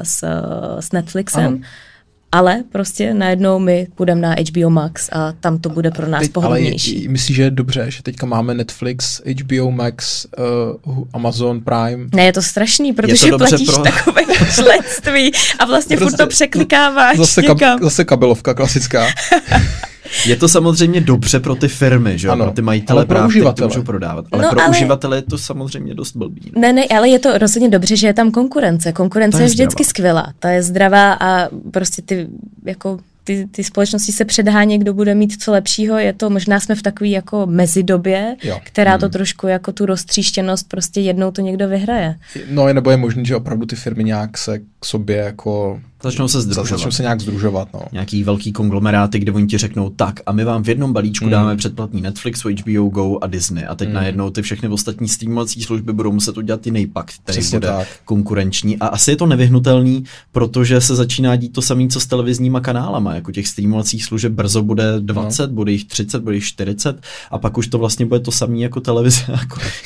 s Netflixem, ale prostě najednou my půjdeme na HBO Max a tam to bude pro nás pohodlnější. Ale myslím, že je dobře, že teďka máme Netflix, HBO Max, Amazon Prime. Ne, je to strašný, protože to platíš takové členství a vlastně prostě, furt to překlikáváš. Zase kabelovka klasická. Je to samozřejmě dobře pro ty firmy, že? Ano, pro ty majitele práv, který to můžou prodávat. Ale pro uživatele je to samozřejmě dost blbý. Ne, ale je to rozhodně dobře, že je tam konkurence. Konkurence je vždycky skvělá. Ta je zdravá a prostě ty společnosti se předhání, kdo bude mít co lepšího, je to, možná jsme v takové jako mezidobě, která to trošku jako tu roztříštěnost, prostě jednou to někdo vyhraje. No, nebo je možný, že opravdu ty firmy nějak se k sobě jako Začnou se sdružovat. Začnou se nějak sdružovat, no. Nějaký velký konglomeráty, kde oni ti řeknou tak a my vám v jednom balíčku dáme předplatný Netflix, HBO Go a Disney a teď najednou ty všechny ostatní streamovací služby budou muset udělat jiný pakt, který bude konkurenční a asi je to nevyhnutelný, protože se začíná dít to samé, co s televizníma kanálama, jako těch streamovacích služeb brzo bude 20, bude jich 30, bude jich 40 a pak už to vlastně bude to samé jako televize,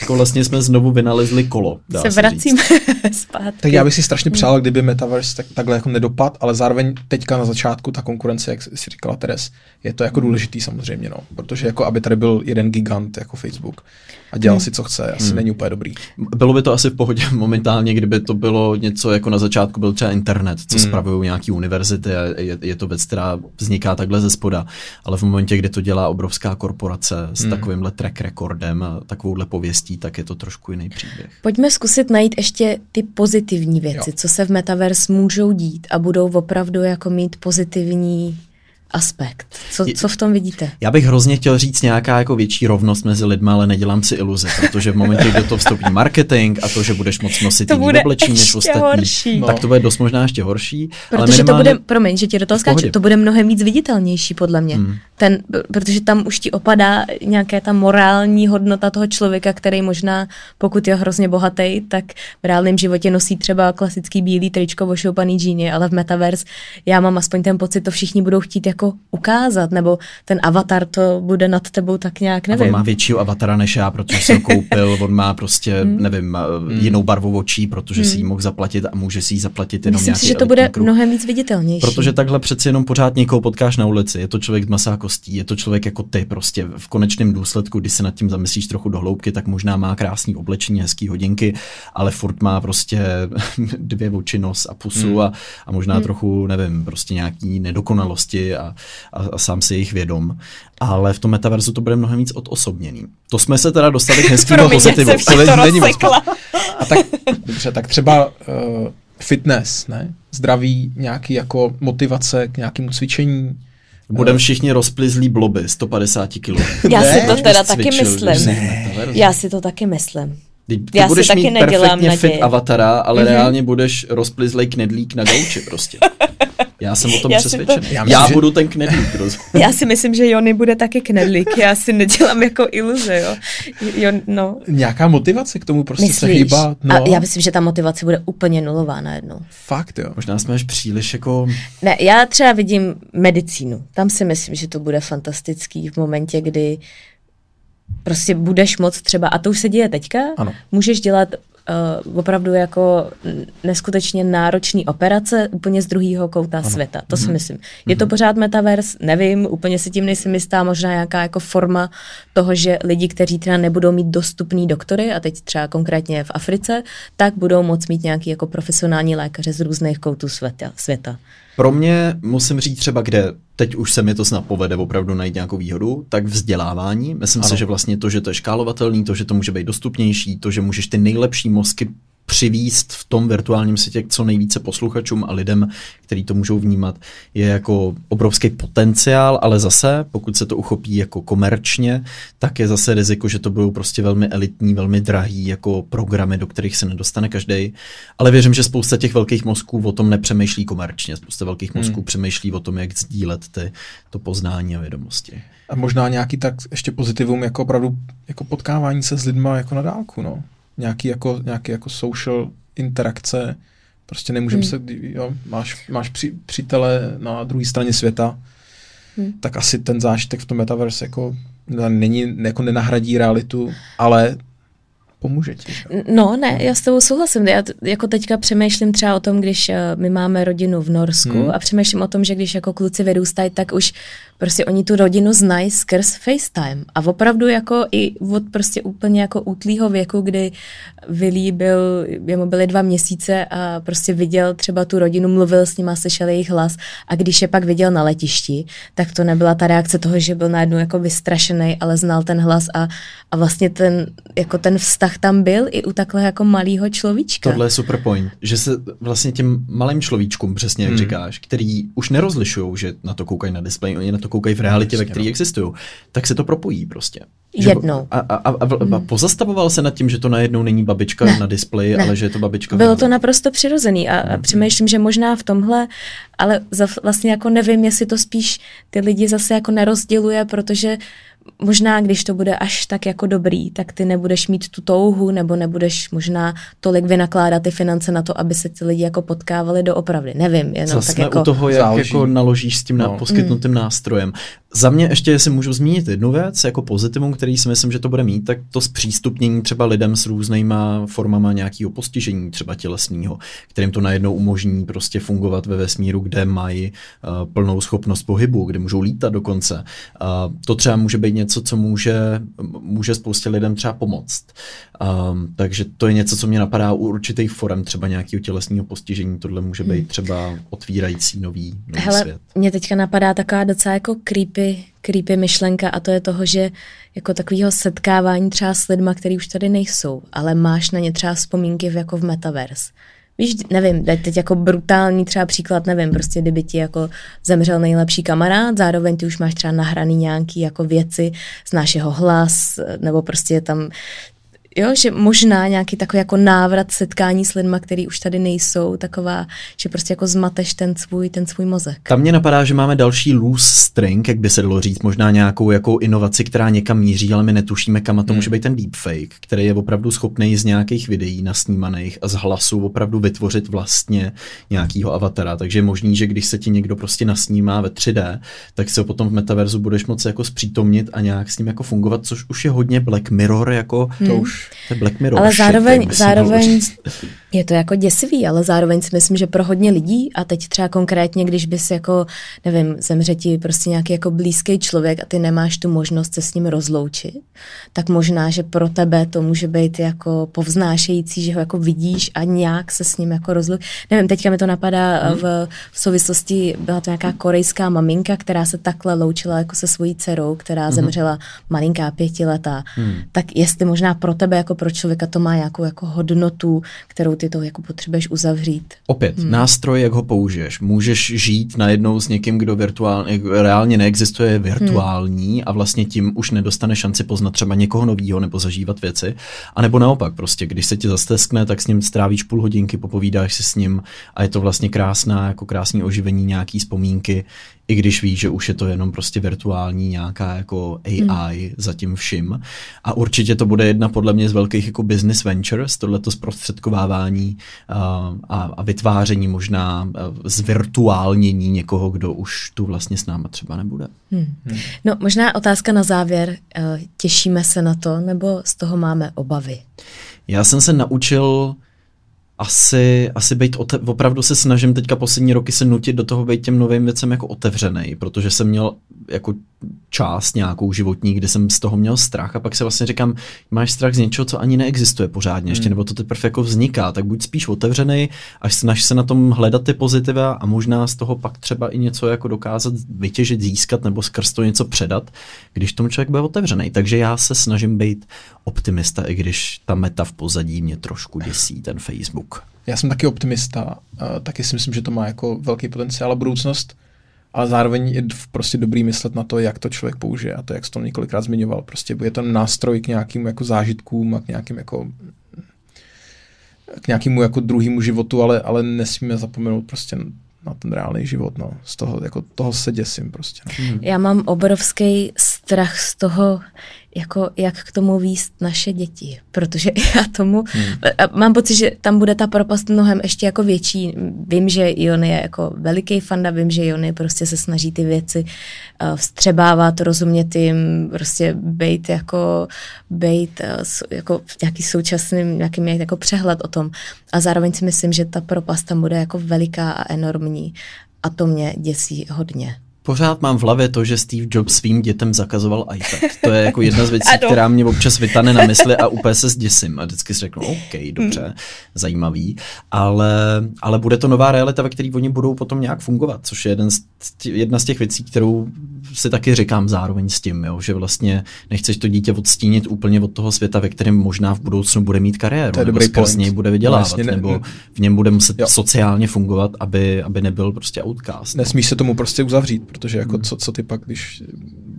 jako vlastně jsme znovu vynalezli kolo. Se vracíme zpátky. Tak já bych si strašně přál, kdyby Metaverse takhle jako dopad, ale zároveň teďka na začátku ta konkurence, jak si říkala Teres, je to jako důležitý samozřejmě, no, protože jako aby tady byl jeden gigant jako Facebook a dělal si co chce, asi není úplně dobrý. Bylo by to asi v pohodě momentálně, kdyby to bylo něco jako na začátku byl třeba internet, co spravují nějaký univerzity a je to věc, která vzniká takhle ze spoda, ale v momentě, kdy to dělá obrovská korporace s takovýmhle track rekordem a takovouhle pověstí, tak je to trošku jiný příběh. Pojďme zkusit najít ještě ty pozitivní věci, co se v Metaverse můžou dít a budou opravdu jako mít pozitivní aspekt. Co v tom vidíte? Já bych hrozně chtěl říct nějaká jako větší rovnost mezi lidmi, ale nedělám si iluze, protože v momentě, kdy to vstupí marketing a to, že budeš moc nosit jiný oblečení než ostatní, tak to bude dost možná ještě horší. Protože ale to bude, promiň, že ti do toho skáču, to bude mnohem víc viditelnější podle mě. Protože tam už ti opadá nějaká ta morální hodnota toho člověka, který možná, pokud je hrozně bohatý, tak v reálném životě nosí třeba klasický bílý tričko, ošoupaný džíny, ale v Metaverse já mám aspoň ten pocit, to všichni budou chtít jako ukázat, nebo ten avatar to bude nad tebou tak nějak, nevím. A on má většího avatara než já, protože jsem ho koupil, on má prostě, nevím, jinou barvu očí, protože si ji mohl zaplatit a může si ji zaplatit jenom nějaký. Myslím si, že to bude mnohem víc viditelnější. Protože takhle přeci jenom pořád někoho potkáš na ulici, je to člověk z masa a kostí, je to člověk jako ty prostě v konečném důsledku, když se nad tím zamyslíš trochu do hloubky, tak možná má krásný oblečení, hezký hodinky, ale furt má prostě dvě oči, nos a pusu a možná trochu, nevím, prostě nějaký nedokonalosti a sám si jich vědom. Ale v tom metaverzu to bude mnohem víc odosobněný. To jsme se teda dostali k hezkýmu pozitivu. A tak, dobře, tak třeba fitness, ne? Zdraví, nějaký jako motivace k nějakému cvičení. Budeme všichni rozplizlí bloby, 150 kg. Já si to teda taky myslím. Já si to taky myslím. Já budeš si mít taky perfektně fit naději. Avatara, ale reálně budeš rozplizlej knedlík na gauči prostě. Já jsem o tom přesvědčený. Já budu ten knedlík. Já si myslím, že Jony bude taky knedlík. Já si nedělám jako iluze, jo. No. Nějaká motivace k tomu prostě se hýbat. No. A já myslím, že ta motivace bude úplně nulová najednou. Fakt, jo. Možná jsme až příliš jako... Ne, já třeba vidím medicínu. Tam si myslím, že to bude fantastický v momentě, kdy prostě budeš moc třeba, a to už se děje teďka, ano. Můžeš dělat opravdu jako neskutečně náročný operace úplně z druhého kouta světa. To si myslím. Je to pořád metaverse? Nevím, úplně se tím nejsem jistá, možná nějaká jako forma toho, že lidi, kteří třeba nebudou mít dostupný doktory, a teď třeba konkrétně v Africe, tak budou moct mít nějaký jako profesionální lékaře z různých koutů světa. Pro mě musím říct třeba, kde teď už se mi to snad povede opravdu najít nějakou výhodu, tak vzdělávání. Myslím si, že vlastně to, že to je škálovatelný, to, že to může být dostupnější, to, že můžeš ty nejlepší mozky přivíst v tom virtuálním světě co nejvíce posluchačům a lidem, kteří to můžou vnímat, je jako obrovský potenciál, ale zase, pokud se to uchopí jako komerčně, tak je zase riziko, že to budou prostě velmi elitní, velmi drahý jako programy, do kterých se nedostane každej. Ale věřím, že spousta těch velkých mozků o tom nepřemýšlí komerčně. Spousta velkých mozků přemýšlí o tom, jak sdílet to poznání a vědomosti. A možná nějaký tak ještě pozitivum jako opravdu jako potkávání se s lidma jako na dálku, no. Nějaký jako social interakce, prostě nemůžeme se, jo, máš přítele na druhé straně světa, tak asi ten zážitek v tom metaverse jako, není, jako nenahradí realitu, ale pomůže ti. No ne, já s tebou souhlasím. Já jako teďka přemýšlím třeba o tom, když my máme rodinu v Norsku a přemýšlím o tom, že když jako kluci vyrůstají, tak už prostě oni tu rodinu znají skrz FaceTime. A opravdu jako i od prostě úplně jako útlýho věku, kdy Willy byly 2 měsíce a prostě viděl třeba tu rodinu, mluvil s nima, slyšel jejich hlas a když je pak viděl na letišti, tak to nebyla ta reakce toho, že byl najednou jako vystrašený, ale znal ten hlas a vlastně ten, jako ten vztah rozsah tam byl i u takhle jako malýho človíčka. Tohle je super point, že se vlastně těm malým človíčkům, přesně jak říkáš, který už nerozlišují, že na to koukají na display, oni na to koukají v realitě, ve který existují, tak se to propojí prostě. Že jednou. A pozastavoval se nad tím, že to najednou není babička na displeji, ale že je to babička. Bylo to naprosto přirozený a přemýšlím, že možná v tomhle, ale vlastně jako nevím, jestli to spíš ty lidi zase jako nerozděluje, protože možná, když to bude až tak jako dobrý, tak ty nebudeš mít tu touhu, nebo nebudeš možná tolik vynakládat ty finance na to, aby se ty lidi jako potkávali doopravdy. Nevím, jenom zas tak jako... Zasne u toho, jak jako naložíš s tím poskytnutým nástrojem. Za mě ještě, jestli můžu zmínit jednu věc, jako pozitivum, který si myslím, že to bude mít, tak to zpřístupnění třeba lidem s různýma formama nějakého postižení, třeba tělesného, kterým to najednou umožní prostě fungovat ve vesmíru, kde mají plnou schopnost pohybu, kde můžou lítat dokonce. To třeba může být něco, co může spoustě lidem třeba pomoct. Takže to je něco, co mě napadá u určitých forem třeba nějakého tělesného postižení. Tohle může být třeba otvírající nový svět. Mně teďka napadá taková docela jako creepy myšlenka, a to je toho, že jako takového setkávání třeba s lidma, který už tady nejsou, ale máš na ně třeba vzpomínky jako v Metaverse. Víš, nevím, teď jako brutální třeba příklad, nevím, prostě kdyby ti jako zemřel nejlepší kamarád, zároveň ty už máš třeba nahraný nějaký jako věci, znáš jeho hlas, nebo prostě je tam, jo, že možná nějaký takový jako návrat setkání s lidma, který už tady nejsou, taková, že prostě jako zmateš ten svůj mozek. Tam mě napadá, že máme další loose string, jak by se dalo říct, možná nějakou jako inovaci, která někam míří, ale my netušíme, kam, a to může být ten deepfake, který je opravdu schopný z nějakých videí nasnímaných a z hlasu opravdu vytvořit vlastně nějakýho avatara. Takže je možný, že když se ti někdo prostě nasnímá ve 3D, tak se ho potom v metaverzu budeš moci jako zpřítomnit a nějak s ním jako fungovat, což už je hodně Black Mirror, jako to už Black Mirror, ale zároveň je to jako děsivý, ale zároveň si myslím, že pro hodně lidí, a teď třeba konkrétně, když bys jako, nevím, zemře ti prostě nějaký jako blízký člověk a ty nemáš tu možnost se s ním rozloučit, tak možná, že pro tebe to může být jako povznášející, že ho jako vidíš a nějak se s ním jako rozloučit. Nevím, teďka mi to napadá v souvislosti, byla to nějaká korejská maminka, která se takhle loučila jako se svojí dcerou, která zemřela malinká 5letá. Tak jestli možná pro tebe jako pro člověka to má nějakou jako hodnotu, kterou ty to jako potřebuješ uzavřít. Opět, nástroj, jak ho použiješ. Můžeš žít najednou s někým, kdo reálně neexistuje, virtuální, a vlastně tím už nedostane šanci poznat třeba někoho novýho nebo zažívat věci. A nebo naopak, prostě, když se ti zasteskne, tak s ním strávíš půl hodinky, popovídáš si s ním a je to vlastně krásné oživení nějaký vzpomínky, i když víš, že už je to jenom prostě virtuální nějaká jako AI zatím všim. A určitě to bude jedna podle mě z velkých jako business ventures, tohleto zprostředkovávání a vytváření možná zvirtuálnění někoho, kdo už tu vlastně s náma třeba nebude. No možná otázka na závěr, těšíme se na to, nebo z toho máme obavy? Já jsem se naučil asi být opravdu se snažím teďka poslední roky se nutit do toho být těm novým věcem jako otevřenej, protože jsem měl jako část nějakou životní, kde jsem z toho měl strach, a pak se vlastně říkám, máš strach z něčeho, co ani neexistuje pořádně ještě, nebo to teprve jako vzniká, tak buď spíš otevřenej, až snaž se na tom hledat ty pozitiva a možná z toho pak třeba i něco jako dokázat vytěžit, získat nebo skrz to něco předat, když tomu člověk bude otevřenej. Takže já se snažím být optimista, i když ta meta v pozadí mě trošku děsí, ten Facebook. Já jsem taky optimista, taky si myslím, že to má jako velký potenciál a budoucnost, ale zároveň je prostě dobrý myslet na to, jak to člověk použije, a to, jak jsi to několikrát zmiňoval, prostě je to nástroj k nějakým jako zážitkům a k nějakému jako druhému životu, ale nesmíme zapomenout prostě na ten reálný život, no. Z toho, jako toho se děsím prostě. Já mám obrovský strach z toho, jako jak k tomu vést naše děti, protože já tomu mám pocit, že tam bude ta propast mnohem ještě jako větší. Vím, že Jony je jako veliký fanda, vím, že Jony prostě se snaží ty věci vstřebávat, rozumět jim, prostě být jako nějaký současným, nějaký mít jako přehled o tom. A zároveň si myslím, že ta propast tam bude jako veliká a enormní, a to mě děsí hodně. Pořád mám v hlavě to, že Steve Jobs svým dětem zakazoval iPad. To je jako jedna z věcí, která mě občas vytane na mysli a úplně se zděsím. A vždycky si řeknu, OK, dobře, zajímavý, ale bude to nová realita, ve které oni budou potom nějak fungovat, což je jedna z těch věcí, kterou si taky říkám zároveň s tím, jo, že vlastně nechceš to dítě odstínit úplně od toho světa, ve kterém možná v budoucnu bude mít kariéru, nebo skrz něj bude vydělávat, nebo v něm bude muset sociálně fungovat, aby nebyl prostě outcast. Nesmíš se tomu prostě uzavřít. Protože jako co ty pak, když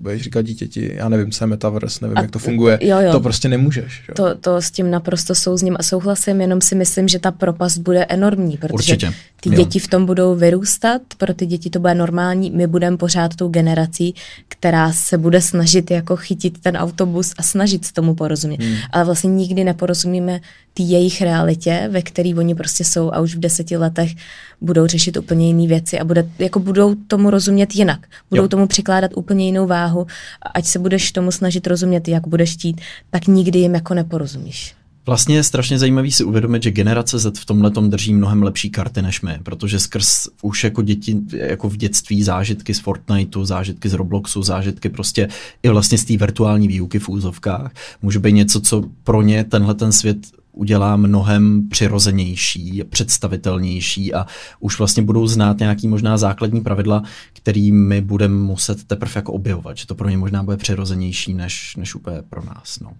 budeš říkat dítěti, já nevím, co je Metaverse, nevím, jak to funguje, to prostě nemůžeš. Jo? To s tím naprosto souzním a souhlasím, jenom si myslím, že ta propast bude enormní, protože určitě. Ty děti v tom budou vyrůstat, pro ty děti to bude normální, my budeme pořád tou generací, která se bude snažit jako chytit ten autobus a snažit se tomu porozumět. Ale vlastně nikdy neporozumíme ty jejich realitě, ve které oni prostě jsou a už v 10 letech budou řešit úplně jiné věci a budou tomu rozumět jinak. Budou tomu přikládat úplně jinou váhu. Ať se budeš tomu snažit rozumět, jak budeš chtít, tak nikdy jim jako neporozumíš. Vlastně je strašně zajímavý si uvědomit, že generace Z v tomhletom drží mnohem lepší karty než my, protože skrz už jako děti, jako v dětství zážitky z Fortniteu, zážitky z Robloxu, zážitky prostě i vlastně z té virtuální výuky v úzovkách, může být něco, co pro ně tenhle ten svět udělá mnohem přirozenější, představitelnější a už vlastně budou znát nějaký možná základní pravidla, kterými budeme muset teprve jako objevovat, že to pro ně možná bude přirozenější než úplně pro nás. No.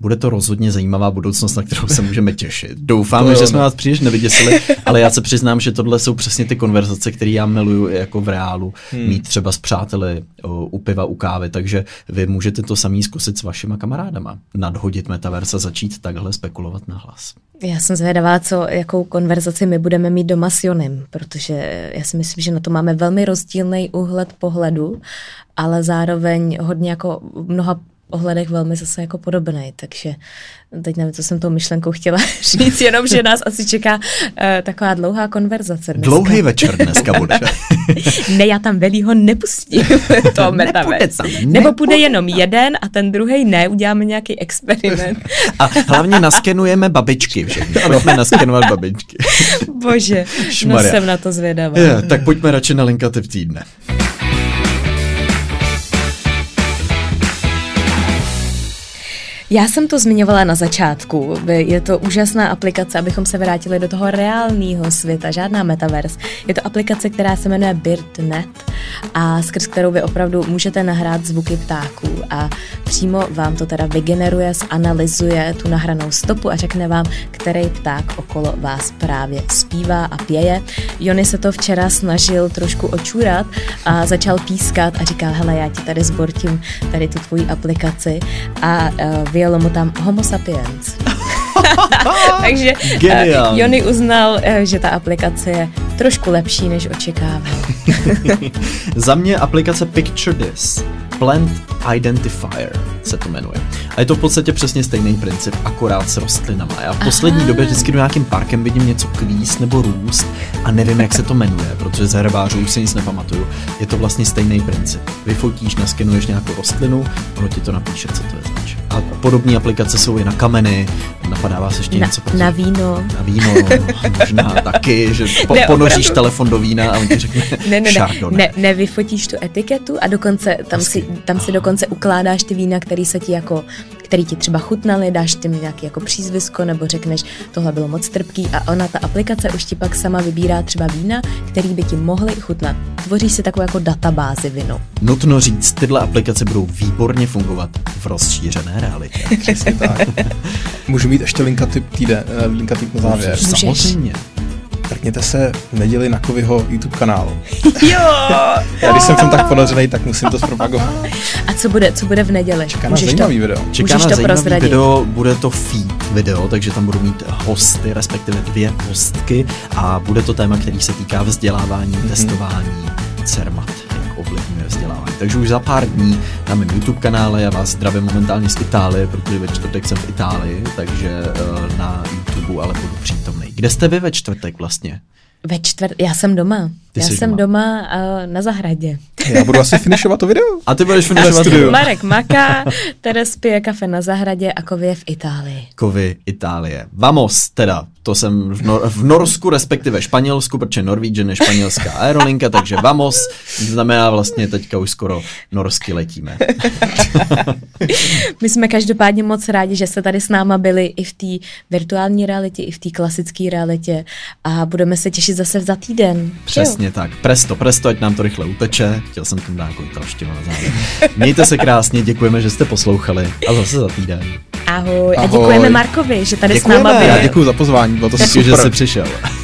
Bude to rozhodně zajímavá budoucnost, na kterou se můžeme těšit. Doufám, že jsme vás příliš nevyděsili, ale já se přiznám, že tohle jsou přesně ty konverzace, které já miluju jako v reálu, mít třeba s přáteli u piva, u kávy, takže vy můžete to samý zkusit s vašima kamarádama. Nadhodit Metaverse a začít takhle spekulovat nahlas. Já jsem zvědavá, jakou konverzaci my budeme mít doma s Jonem, protože já si myslím, že na to máme velmi rozdílný úhled pohledu, ale zároveň hodně jako mnoha ohledech velmi zase jako podobnej, takže teď nevím, co jsem tou myšlenkou chtěla říct, jenom, že nás asi čeká taková dlouhá konverzace dneska. Dlouhý večer dneska bude. Ne, já tam Velího nepustím, to Metaverse. Nebo půjde jenom jeden a ten druhej ne, uděláme nějaký experiment. A hlavně naskenujeme babičky všechny. Pojďme naskenovat babičky. Bože, no jsem na to zvědavá. Ja, tak pojďme radši na Linka Tip týdne. Já jsem to zmiňovala na začátku, je to úžasná aplikace, abychom se vrátili do toho reálného světa, žádná metaverse. Je to aplikace, která se jmenuje Beat.net a skrz kterou vy opravdu můžete nahrát zvuky ptáků a přímo vám to teda vygeneruje, analyzuje tu nahranou stopu a řekne vám, který pták okolo vás právě zpívá a pěje. Jony se to včera snažil trošku očůrat a začal pískat a říkal, hele, já ti tady zbortím tady tu tvoji aplikaci a jelo mu tam Homo sapiens. Takže Jony uznal, že ta aplikace je trošku lepší, než očekával. Za mě aplikace Picture This. Plant Identifier se to jmenuje. A je to v podstatě přesně stejný princip, akorát s rostlinama. Já v poslední době vždycky do nějakým parkem vidím něco kvíst nebo růst a nevím, jak se to jmenuje, protože z herbářů už si nic nepamatuju. Je to vlastně stejný princip. Vyfotíš, naskenuješ nějakou rostlinu, ono ti to napíše, co to je znač. A podobné aplikace jsou i na kameny, napadá vás ještě něco? Na víno. Na víno, možná taky, že ponoříš telefon do vína a on ti řekne Chardonnay. Ne, vyfotíš tu etiketu a dokonce tam si dokonce ukládáš ty vína, který ti třeba chutnaly, dáš tím nějaký jako přízvisko nebo řekneš, tohle bylo moc trpký a ona, ta aplikace, už ti pak sama vybírá třeba vína, který by ti mohly chutnat. Tvoří si takovou jako databázi vinu. Nutno říct, tyhle aplikace budou výborně fungovat v rozšířené realitě. Přesně tak. Můžu mít ještě linka tip na závěr. Samozřejmě. Prkněte se v neděli na Kovyho YouTube kanálu. Jo! Já když jsem tam tak ponořený, tak musím to zpropagovat. A co bude v neděli? Čeká nás zajímavý video. Čeká nás zajímavý video, bude to feed video, takže tam budu mít hosty, respektive 2 hostky a bude to téma, který se týká vzdělávání, testování, CERMAT, jak ovlivňuje vzdělávání. Takže už za pár dní na mém YouTube kanále, já vás zdravím momentálně z Itálie, protože ve čtvrtek jsem v Itálii, takže na YouTube ale budu přítomný. Kde jste vy ve čtvrtek vlastně? Já jsem doma. Já jsem doma na zahradě. Já budu asi finišovat to video. A ty budeš finišovat video. Marek maká, Teres pije kafe na zahradě a Kovy je v Itálii. Kovy, Itálie. Vamos teda. To jsem v Norsku, respektive Španělsku, protože Norwegian je španělská aerolinka, takže vamos znamená vlastně teďka už skoro norsky letíme. My jsme každopádně moc rádi, že jste tady s náma byli i v té virtuální realitě, i v té klasické realitě a budeme se těšit zase za týden. Přesně tak. Presto, ať nám to rychle uteče. Chtěl jsem tomu dát italštinu na závěr. Mějte se krásně, děkujeme, že jste poslouchali a zase za týden. Ahoj. A děkujeme Markovi, že tady s náma byl. Děkuji za pozvání. Bylo to super, že jsi přišel.